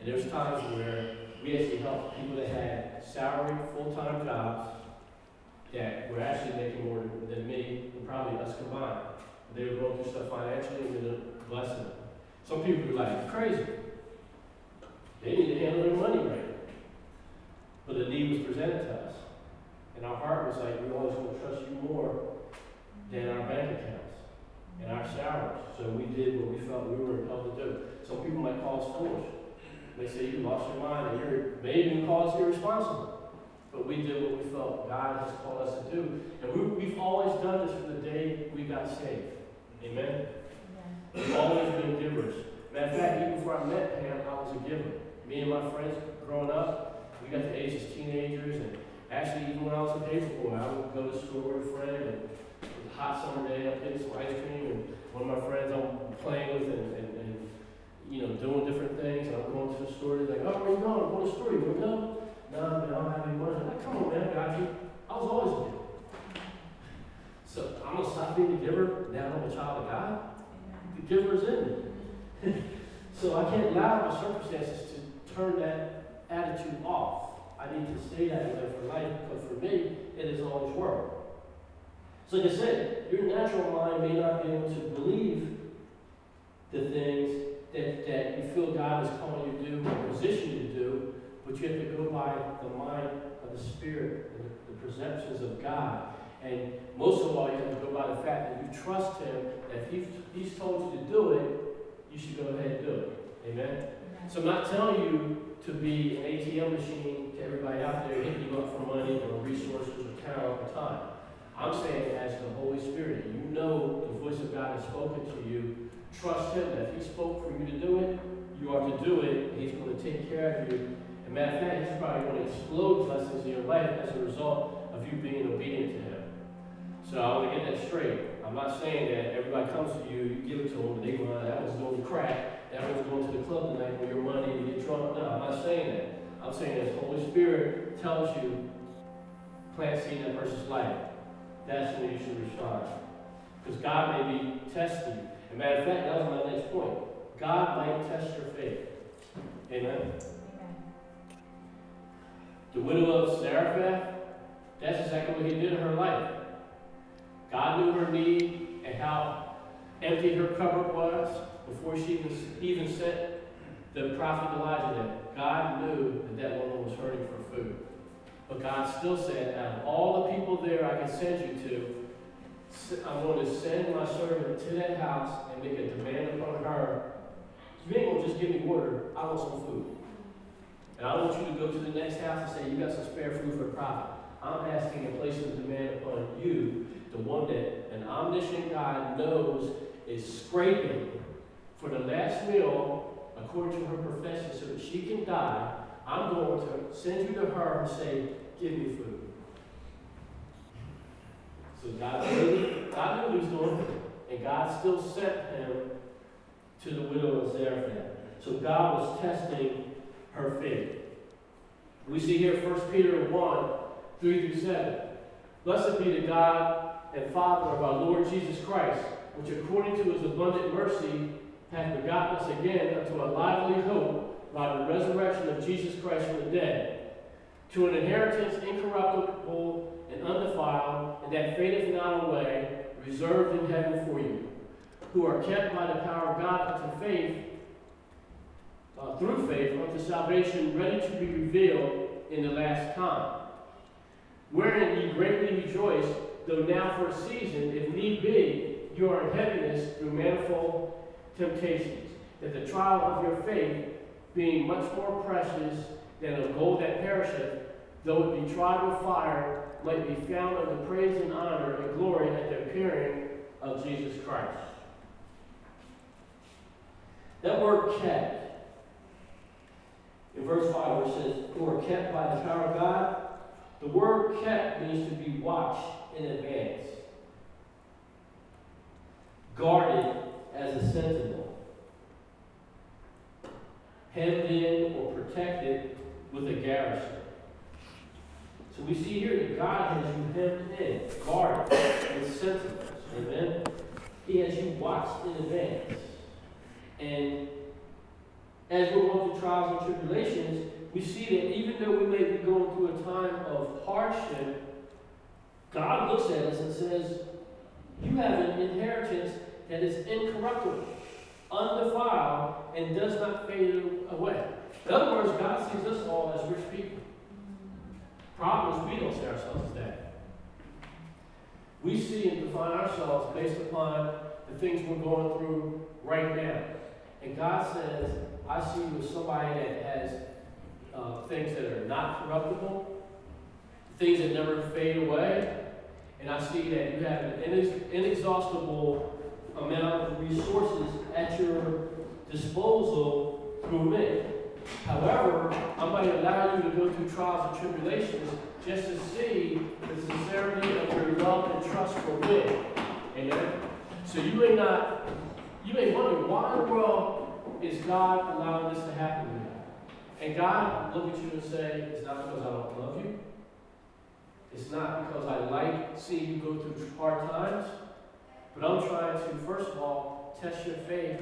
And there's times where we actually helped people that had salary, full-time jobs that were actually making more than me and probably us combined. They were going through stuff financially and we were blessing them. Some people were like, crazy. They need to handle their money right. But the need was presented to us. And our heart was like, we're always going to trust you more than our bank accounts and our salaries. So we did what we felt we were able to do. Some people might call us foolish. They say, you lost your mind, and you're maybe call us irresponsible. But we did what we felt God has called us to do. And we, we've always done this from the day we got saved. Amen? Yeah. We've always been givers. Matter of fact, even before I met Pam, I was a giver. Me and my friends growing up, we got to age as teenagers. And actually, even when I was a paper boy, I would go to the store with a friend. And it was a hot summer day, I'm getting some ice cream. And one of my friends I'm playing with and, and, and you know, doing different things. And I'm going to the store. They're like, oh, where are you going? I'm going to the store. You want to go? No, man, I don't have any money. I'm like, come on, man, I got you. I was always a giver. So I'm going to stop being a giver. Now I'm a child of God. The giver is in me. So I can't allow my circumstances to turn that attitude off. I need to stay that way for life, but for me, it is always work. So like I said, your natural mind may not be able to believe the things that, that you feel God is calling you to do or positioning you to do. But you have to go by the mind of the Spirit, and the, the perceptions of God. And most of all, you have to go by the fact that you trust Him, that if He's told you to do it, you should go ahead and do it. Amen? Amen. So I'm not telling you to be an A T M machine to everybody out there hitting you up for money or resources or talent all the time. I'm saying as the Holy Spirit, you know the voice of God has spoken to you. Trust Him that if He spoke for you to do it, you are to do it, and He's going to take care of you. Matter of fact, He's probably going to explode blessings in your life as a result of you being obedient to Him. So I want to get that straight. I'm not saying that everybody comes to you, you give it to them, and they go, that one's doing crack, that one's going to the club tonight with your money and you get drunk. No, I'm not saying that. I'm saying that the Holy Spirit tells you, plant seed in that person's life. That's when you should respond. Because God may be testing you. As a matter of fact, that was my next point. God might test your faith. Amen. The widow of Zarephath, that's exactly what He did in her life. God knew her need and how empty her cupboard was before she even, even sent the prophet Elijah there. God knew that that woman was hurting for food. But God still said, out of all the people there I can send you to, I'm going to send my servant to that house and make a demand upon her. You ain't going to just give me water. I want some food. And I want you to go to the next house and say, you got some spare food for a prophet. I'm asking and placing a demand upon you, the one that an omniscient God knows is scraping for the last meal according to her profession so that she can die. I'm going to send you to her and say, give me food. So God knew what He was doing, and God still sent Him to the widow of Zarephath. So God was testing her faith. We see here First Peter one, three through seven. Blessed be the God and Father of our Lord Jesus Christ, which according to His abundant mercy hath begotten us again unto a lively hope by the resurrection of Jesus Christ from the dead, to an inheritance incorruptible and undefiled, and that fadeth not away, reserved in heaven for you, who are kept by the power of God unto faith, Uh, through faith unto salvation, ready to be revealed in the last time. Wherein ye greatly rejoice, though now for a season, if need be, you are in heaviness through manifold temptations, that the trial of your faith, being much more precious than of gold that perisheth, though it be tried with fire, might be found of the praise and honor and glory at the appearing of Jesus Christ. That word kept, in verse five, where it says, who are kept by the power of God, the word kept means to be watched in advance, guarded as a sentinel, hemmed in or protected with a garrison. So we see here that God has you hemmed in, guarded with sentinels. Amen? He has you watched in advance. And as we're going through trials and tribulations, we see that even though we may be going through a time of hardship, God looks at us and says, you have an inheritance that is incorruptible, undefiled, and does not fade away. In other words, God sees us all as rich people. Problems, we don't see ourselves as that. We see and define ourselves based upon the things we're going through right now. And God says, I see you as somebody that has uh, things that are not corruptible, things that never fade away, and I see that you have an inex- inexhaustible amount of resources at your disposal through me. However, I might allow you to go through trials and tribulations just to see the sincerity of your love and trust for me. Amen? So you may not, you may wonder, why in the world is God allowing this to happen to me? And God will look at you and say, it's not because I don't love you. It's not because I like seeing you go through hard times. But I'm trying to, first of all, test your faith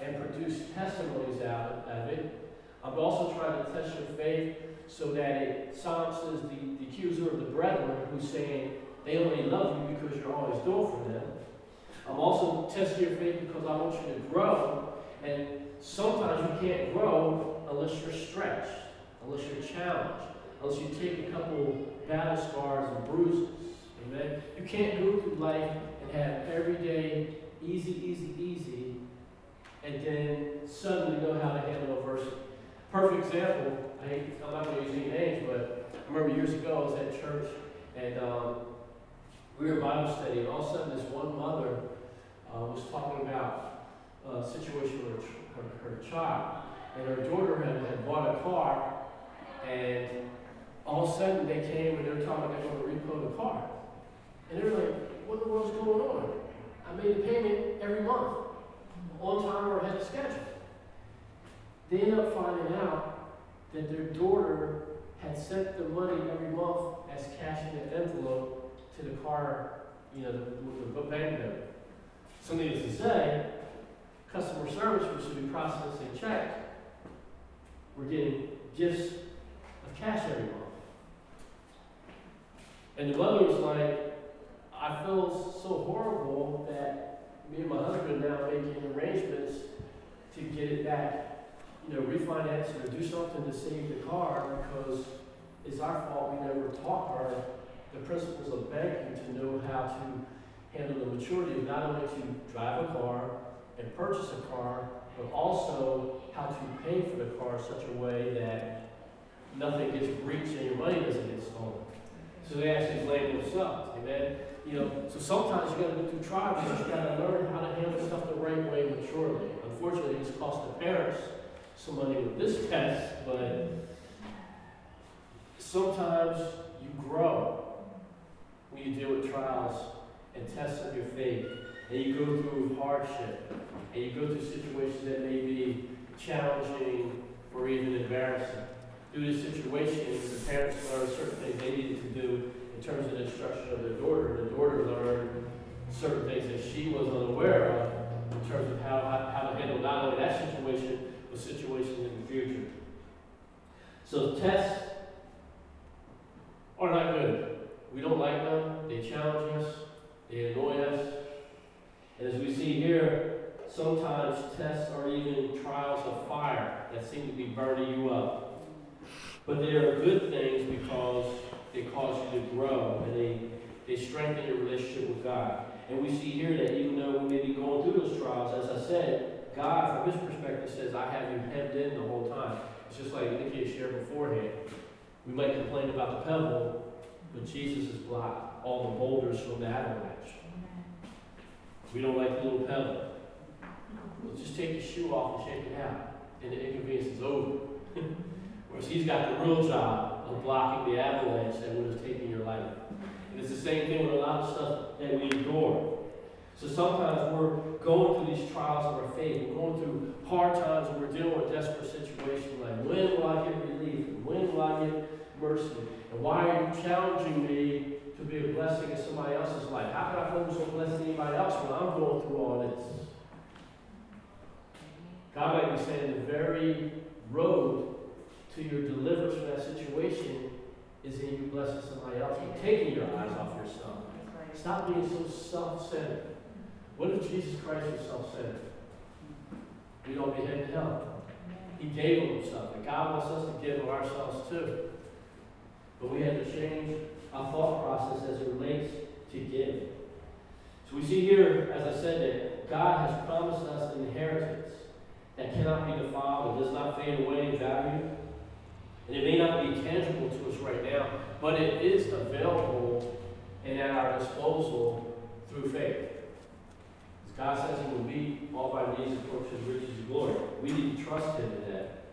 and produce testimonies out of it. I'm also trying to test your faith so that it silences the, the accuser of the brethren who's saying they only love you because you're always doing for them. I'm also testing your faith because I want you to grow. And sometimes you can't grow unless you're stretched, unless you're challenged, unless you take a couple battle scars and bruises. Amen? You can't go through life and have every day easy, easy, easy, and then suddenly know how to handle adversity. Perfect example, I hate, I'm not going to use any names, but I remember years ago I was at church, and um, we were in Bible study, and all of a sudden this one mother uh, was talking about a situation with her, her, her child, and her daughter had, had bought a car, and all of a sudden they came and they were talking about they were going to repo the car. And they were like, what in the world's going on? I made a payment every month, on time or ahead of schedule. They ended up finding out that their daughter had sent the money every month as cash in an envelope to the car, you know, the, the bank note. So needless to say, customer service, which should be processing checks, were getting gifts of cash every month. And the mother was like, I feel so horrible that me and my husband now making arrangements to get it back, you know, refinance or do something to save the car because it's our fault we never taught her the principles of banking to know how to handle the maturity of not only to drive a car and purchase a car, but also how to pay for the car in such a way that nothing gets breached and your money doesn't get stolen. So they actually blame themselves, amen? You know, so sometimes you gotta go through trials, you just gotta learn how to handle stuff the right way maturely. Unfortunately, it's cost the parents somebody with this test, but sometimes you grow when you deal with trials and tests of your faith, and you go through hardship, and you go through situations that may be challenging or even embarrassing. Through these situations, the parents learned certain things they needed to do in terms of the instruction of their daughter. The daughter learned certain things that she was unaware of in terms of how, how to handle not only that situation, situations in the future. So tests are not good. We don't like them. They challenge us. They annoy us. And as we see here, sometimes tests are even trials of fire that seem to be burning you up. But they are good things because they cause you to grow and they They strengthen your relationship with God. And we see here that even though we may be going through those trials, as I said, God, from his perspective, says, I have you hemmed in the whole time. It's just like Nikki had shared beforehand. We might complain about the pebble, but Jesus has blocked all the boulders from the avalanche. We don't like the little pebble. Well, just take your shoe off and shake it out, and the inconvenience is over. Whereas he's got the real job of blocking the avalanche that would have taken your life. And it's the same thing with a lot of stuff that we endure. So sometimes we're going through these trials of our faith. We're going through hard times and we're dealing with a desperate situation like, when will I get relief? And when will I get mercy? And why are you challenging me to be a blessing in somebody else's life? How can I focus on blessing anybody else when I'm going through all this? God might be saying the very road to your deliverance from that situation is in you blessing somebody else and taking your eyes off yourself. Stop being so self-centered. What if Jesus Christ was self-centered? We'd all be headed to hell. He gave of himself, and God wants us to give of ourselves too. But we have to change our thought process as it relates to giving. So we see here, as I said, that God has promised us an inheritance that cannot be defiled and does not fade away in value. And it may not be tangible to us right now, but it is available and at our disposal through faith. As God says he will meet all of our needs according to his riches and glory. We need to trust him in that.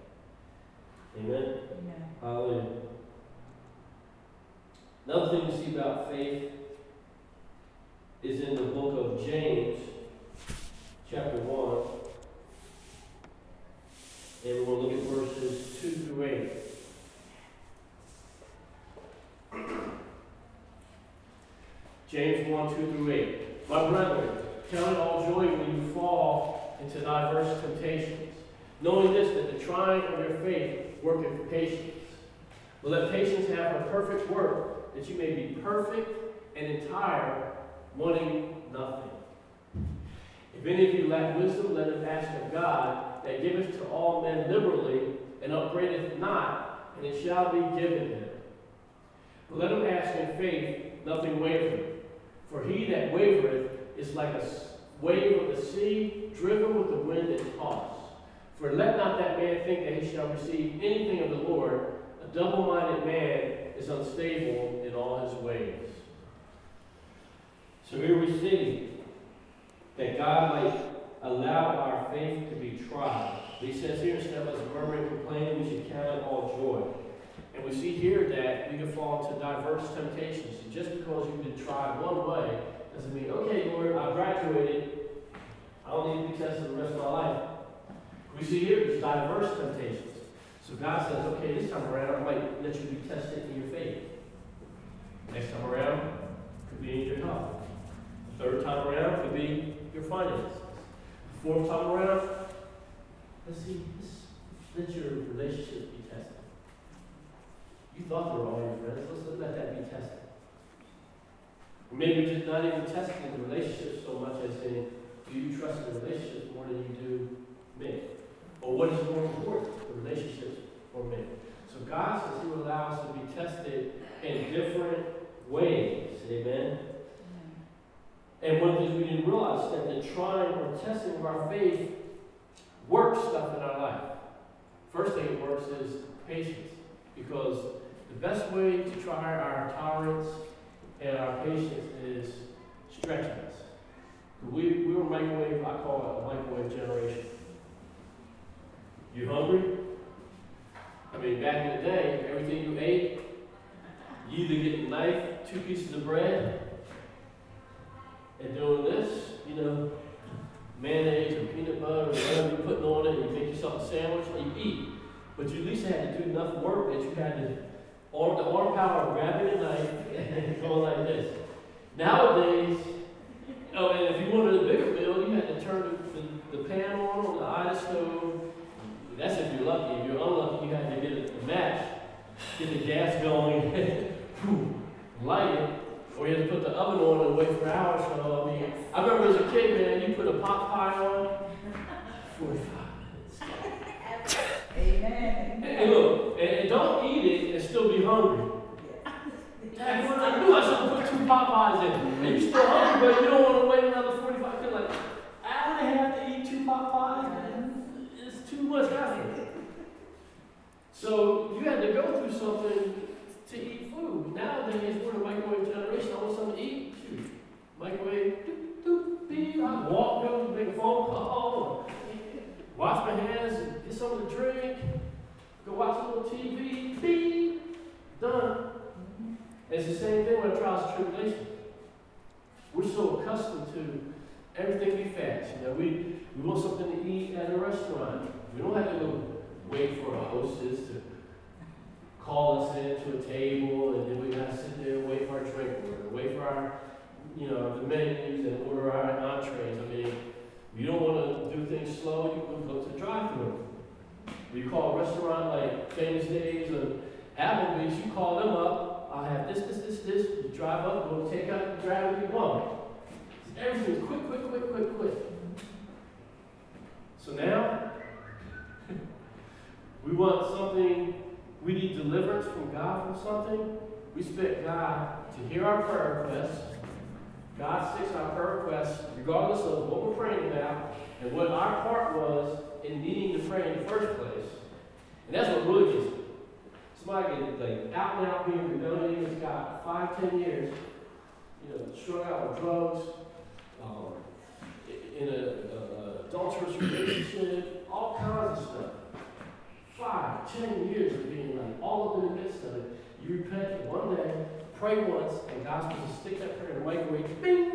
Amen? Amen. Hallelujah. Another thing we see about faith is in the book of James, chapter one. And we'll look at verses two through eight. James one, two through eight. My brethren, count it all joy when you fall into diverse temptations, knowing this, that the trying of your faith worketh patience. But let patience have her perfect work, that you may be perfect and entire, wanting nothing. If any of you lack wisdom, let him ask of God, that giveth to all men liberally, and upbraideth not, and it shall be given him. But let him ask in faith, nothing wavering. For he that wavereth is like a wave of the sea, driven with the wind and tossed. For let not that man think that he shall receive anything of the Lord. A double-minded man is unstable in all his ways. So here we see that God might allow our faith to be tried. He says here, instead of us murmuring and complaining, we should count it all joy. And we see here that we can fall into diverse temptations. And just because you've been tried one way doesn't mean, okay, Lord, I graduated. I don't need to be tested the rest of my life. We see here there's diverse temptations. So God says, okay, this time around, I might let you be tested in your faith. Next time around, could be in your health. The third time around, could be your finances. Fourth time around, let's see, let's let your relationships be tested. You thought they were all your friends, let's let that be tested. Or maybe just not even testing the relationship so much as saying, do you trust the relationship more than you do men? Or what is more important, the relationships or men? So God says he will allow us to be tested in different ways. Amen? And one of the things we didn't realize that the trying or testing of our faith works stuff in our life. First thing it works is patience. Because the best way to try our tolerance and our patience is stretching us. We, we were microwave, I call it a microwave generation. You hungry? I mean, back in the day, everything you ate, you either get a knife, two pieces of bread, and doing this, you know, mayonnaise or peanut butter or whatever you're putting on it, and you make yourself a sandwich and you eat. But you at least had to do enough work that you had to, arm, the arm power of grabbing a knife and going like this. Nowadays, you know, and if you wanted a bigger meal, you had to turn the, the, the pan on on the ice stove. That's if you're lucky. If you're unlucky, you had to get a match, get the gas going, light it. Or you had to put the oven on and wait for hours for all of it. I remember as a kid, man, you put a pot pie on, forty-five minutes. Amen. And look, and, and don't eat it and still be hungry. Yeah. I knew I should put two Popeyes in. And you're still hungry, but you don't want to wait another forty-five. You're like, hour and a half to eat two Popeyes, man. It's too much effort. So you had to go through something to eat food. Nowadays, we're in a microwave generation. All of a sudden, eat, shoot, microwave, doop, doop, beep. I walk over, make a phone call, wash my hands, get something to drink, go watch a little T V, beep, done. It's the same thing when it trials and tribulation. We're so accustomed to everything we fast. You know, we, we want something to eat at a restaurant. We don't have to go wait for a hostess to call us in to a table, and then we gotta sit there and wait for our drink order, wait for our, you know, the menus and order our entrees. I mean, you don't want to do things slow. You want to go to the drive-thru. You call a restaurant like Famous Days or Applebee's. You call them up. I have this, this, this, this. You drive up, go take out, grab what you want. Everything's quick, quick, quick, quick, quick. So now, we want something, we need deliverance from God from something. We expect God to hear our prayer requests. God sticks our prayer requests, regardless of what we're praying about and what our part was in needing to pray in the first place. And that's what really gets me. Somebody can, like, out and out being rebellion against God, five, ten years, you know, strung out with drugs, um, in an adulterous relationship, all kinds of stuff. Five, ten years of being like, all of them in the midst of it. You repent one day, pray once, and God's supposed to stick that prayer in the microwave, bing!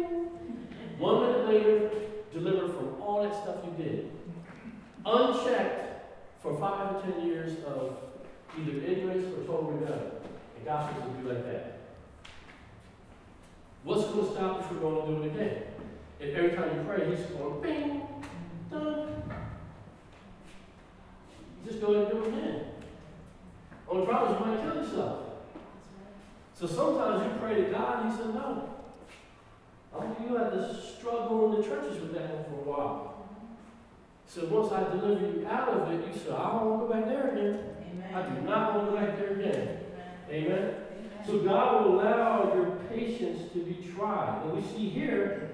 One minute later, delivered from all that stuff you did. Unchecked for five or ten years of either ignorance or total rebellion. And God's supposed to be like that. What's going to stop us from going and doing it again? If every time you pray, he's going, bing, done. Just go ahead and do it again. Only problem is you might kill yourself. So sometimes you pray to God and he said, no. I think you had to struggle in the trenches with that one for a while. So once I deliver you out of it, you said, I don't want to go back there again. I do not want to go back there again. Amen. Amen. So God will allow your patience to be tried. And we see here,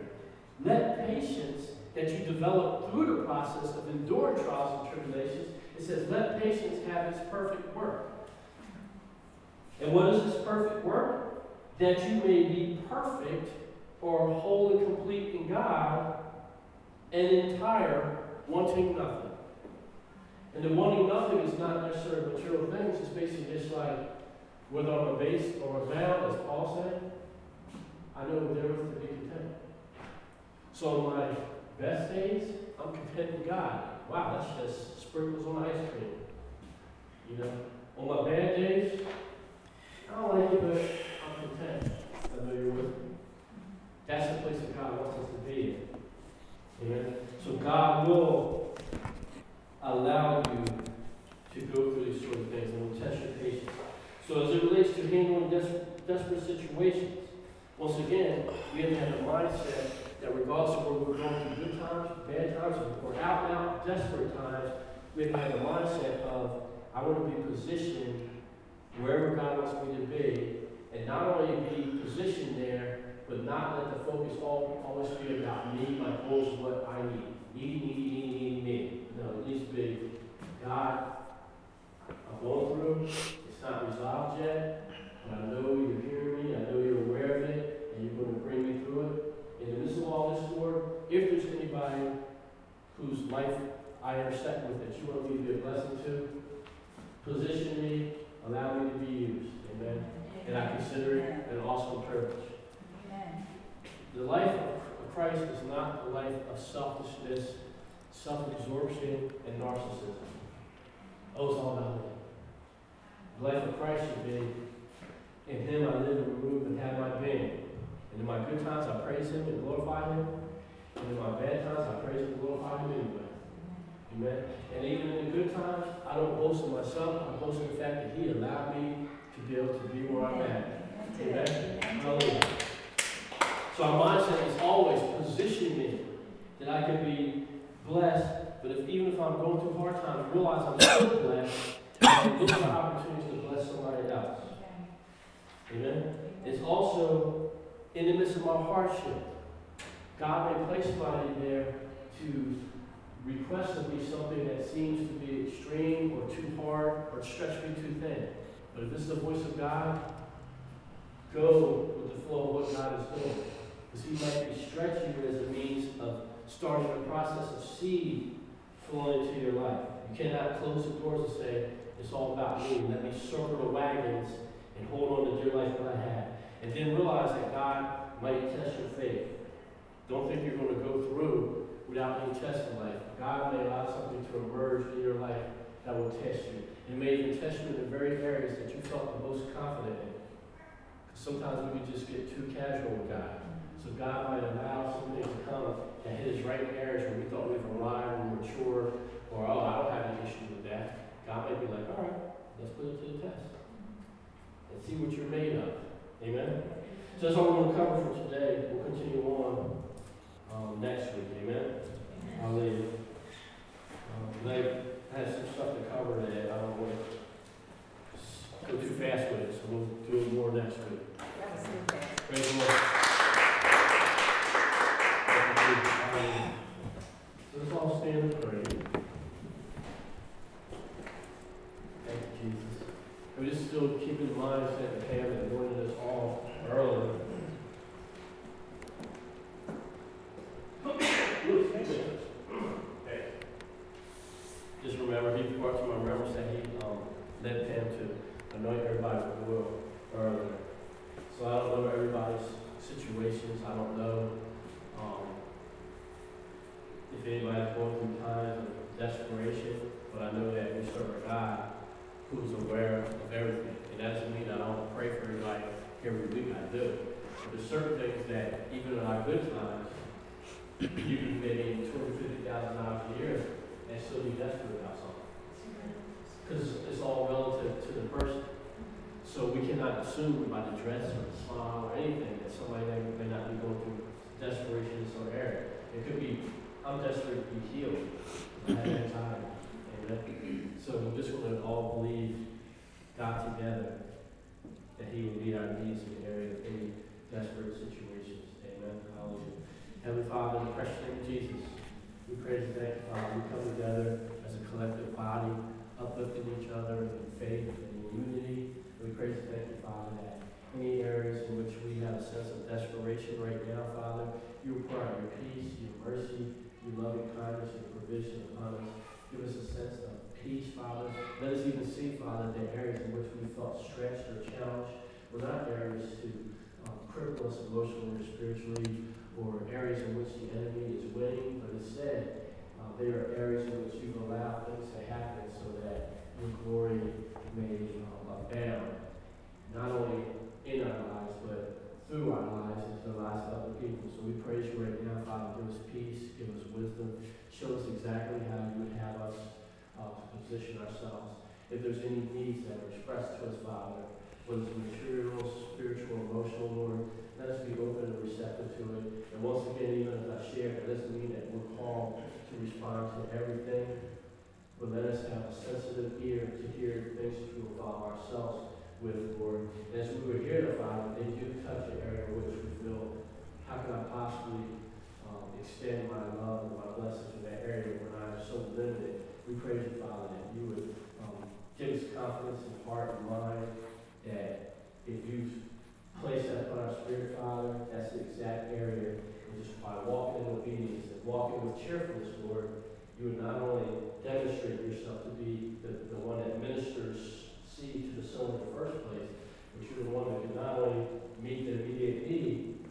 let patience that you develop through the process of enduring trials and tribulations, it says, let patience have its perfect work. And what is its perfect work? That you may be perfect or whole and complete in God and entire, wanting nothing. And the wanting nothing is not necessarily material things. It's basically just like whether I'm a base or a bound, as Paul said, I know what there is to be content. So on my best days, I'm content with God. Wow, that's just sprinkles on ice cream. You know, on my bad days, I don't like it, but I'm content. I know you're with me. That's the place that God wants us to be in. Amen. So God will allow you to go through these sort of things and will test your patience. So as it relates to handling des- desperate situations, once again, we have to have a mindset that regardless of whether we're going through good times, bad times, or out and out desperate times, we have to have a mindset of, I want to be positioned wherever God wants me to be, and not only be positioned there, but not let the focus all, always be about me, my goals, what I need. Need, need, need, need, need. No, it needs to be, God, I'm going through, it's not resolved yet, but I know you're hearing me, I know you're aware of it, and you're going to bring me through it. In the midst of all this, Lord, if there's anybody whose life I intersect with that you want me to be a blessing to, position me, allow me to be used. Amen. Amen. And I consider it an awesome privilege. Amen. The life of Christ is not a life of selfishness, self-absorption, and narcissism. Oh, it's all about me. The life of Christ should be, in him I live and move and have my being. And in my good times I praise him and glorify him. And in my bad times I praise and glorify him anyway. Amen. And even in the good times, I don't boast in myself. I boast in the fact that he allowed me to be able to be where I'm at. Amen. Hallelujah. So our mindset is always position me that I can be blessed, but if, even if I'm going through hard times, realize I'm still blessed, and look for opportunities to bless somebody else. Amen? It's also in the midst of my hardship, God may place somebody there to request of me something that seems to be extreme or too hard or stretch me too thin. But if this is the voice of God, go with the flow of what God is doing. Because he might be stretching you as a means of starting a process of seed flowing into your life. You cannot close the doors and say, it's all about me. Let me circle the wagons and hold on to dear life that I have. And then realize that God might test your faith. Don't think you're going to go through without being tested in life. God may allow something to emerge in your life that will test you. It may even test you in the very areas that you felt the most confident in. Sometimes we can just get too casual with God. So God might allow something to come that hit his right areas where we thought we were alive and mature, or, oh, I don't have an issue with that. God might be like, all right, let's put it to the test and see what you're made of. Amen? So that's all we're going to cover for today. We'll continue on um, next week. Amen? I'll leave. Um, I had some stuff to cover that I don't want to go too fast with it, so we'll do it more next week. Praise the Lord. Um, let's all stand and pray. Thank you, Jesus. We just still keep in mind that Pam anointed us all earlier. Hey. Just remember, he brought to my remembrance that he um, led Pam to anoint everybody with the oil earlier. So I don't know everybody's situations. I don't know um, if anybody's going through times of desperation, but I know that we serve a God who's aware of everything. And that doesn't mean that I don't pray for everybody every week. I do. But there's certain things that, even in our good times, you can make two hundred fifty thousand dollars a year and still be desperate about something. Because it's all relative to the person. So we cannot assume by the dress or the smile or anything that somebody may not be going through desperation in some area. It could be, I'm desperate to be healed at that time. So we're just going to all believe God together that he will meet our needs in the area of any desperate situations. Amen. Hallelujah. Heavenly Father, in the precious name of Jesus, we praise you that Father, we come together as a collective body, uplifting each other in faith and in unity. We praise you that Father, that any areas in which we have a sense of desperation right now, Father, you require your peace, your mercy, your loving kindness, your provision upon us. Give us a sense of peace, Father. Let us even see, Father, the areas in which we felt stretched or challenged were not areas to um, cripple us emotionally or spiritually, or areas in which the enemy is winning, but instead, uh, they are areas in which you've allowed things to happen so that your glory may uh, abound, not only in our lives, but through our lives and to the lives of other people. So we praise you right now, Father. Give us peace, give us wisdom. Show us exactly how you would have us uh, to position ourselves. If there's any needs that are expressed to us, Father, whether it's material, spiritual, emotional, Lord, let us be open and receptive to it. And once again, even as I shared, it doesn't mean that we're called to respond to everything, but let us have a sensitive ear to hear things that we will follow ourselves with, Lord. And as we were here to Father, they do touch an area in which we feel, how can I possibly um, extend my love and my blessings in that area when I am so limited? We praise you, Father, that you would um, give us confidence in heart and mind that if you place that upon our spirit, Father, that's the exact area. And just by walking in obedience and walking with cheerfulness, Lord, you would not only demonstrate yourself to be the, the one that ministers seed to the soul in the first place, but you're the one that can not only meet the immediate need,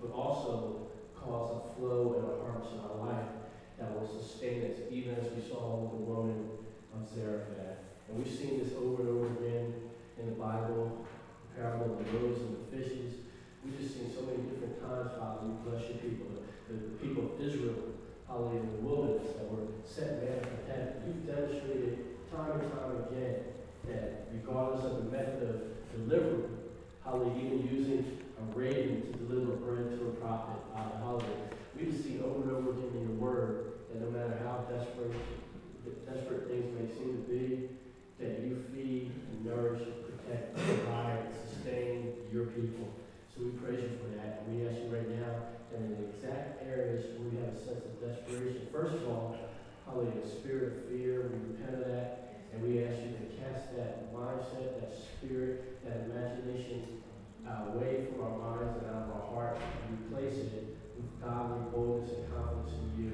but also cause a flow and a harvest in our life that will sustain us, even as we saw with the woman on Zarephath. And we've seen this over and over again in the Bible, the parable of the loaves and the fishes. We've just seen so many different times, Father, you bless your people, the, the people of Israel, hallelujah, in the wilderness that were set man from heaven. You've demonstrated time and time again that regardless of the method of delivery, hallelujah, even using a raven to deliver bread to a prophet, uh, hallelujah, we've seen over and over again in your word that no matter how desperate, desperate things may seem to be, that you feed and nourish, protect, provide, and sustain your people. So we praise you for that. godly boldness and confidence in you.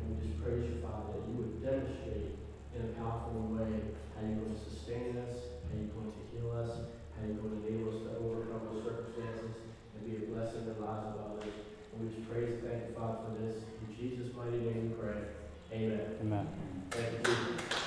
And we just praise you, Father, that you would demonstrate in a powerful way how you're going to sustain us, how you're going to heal us, how you're going to enable us to overcome our circumstances and be a blessing in the lives of others. And we just praise and thank you, Father, for this. In Jesus' mighty name we pray. Amen. Amen. Thank you, Jesus.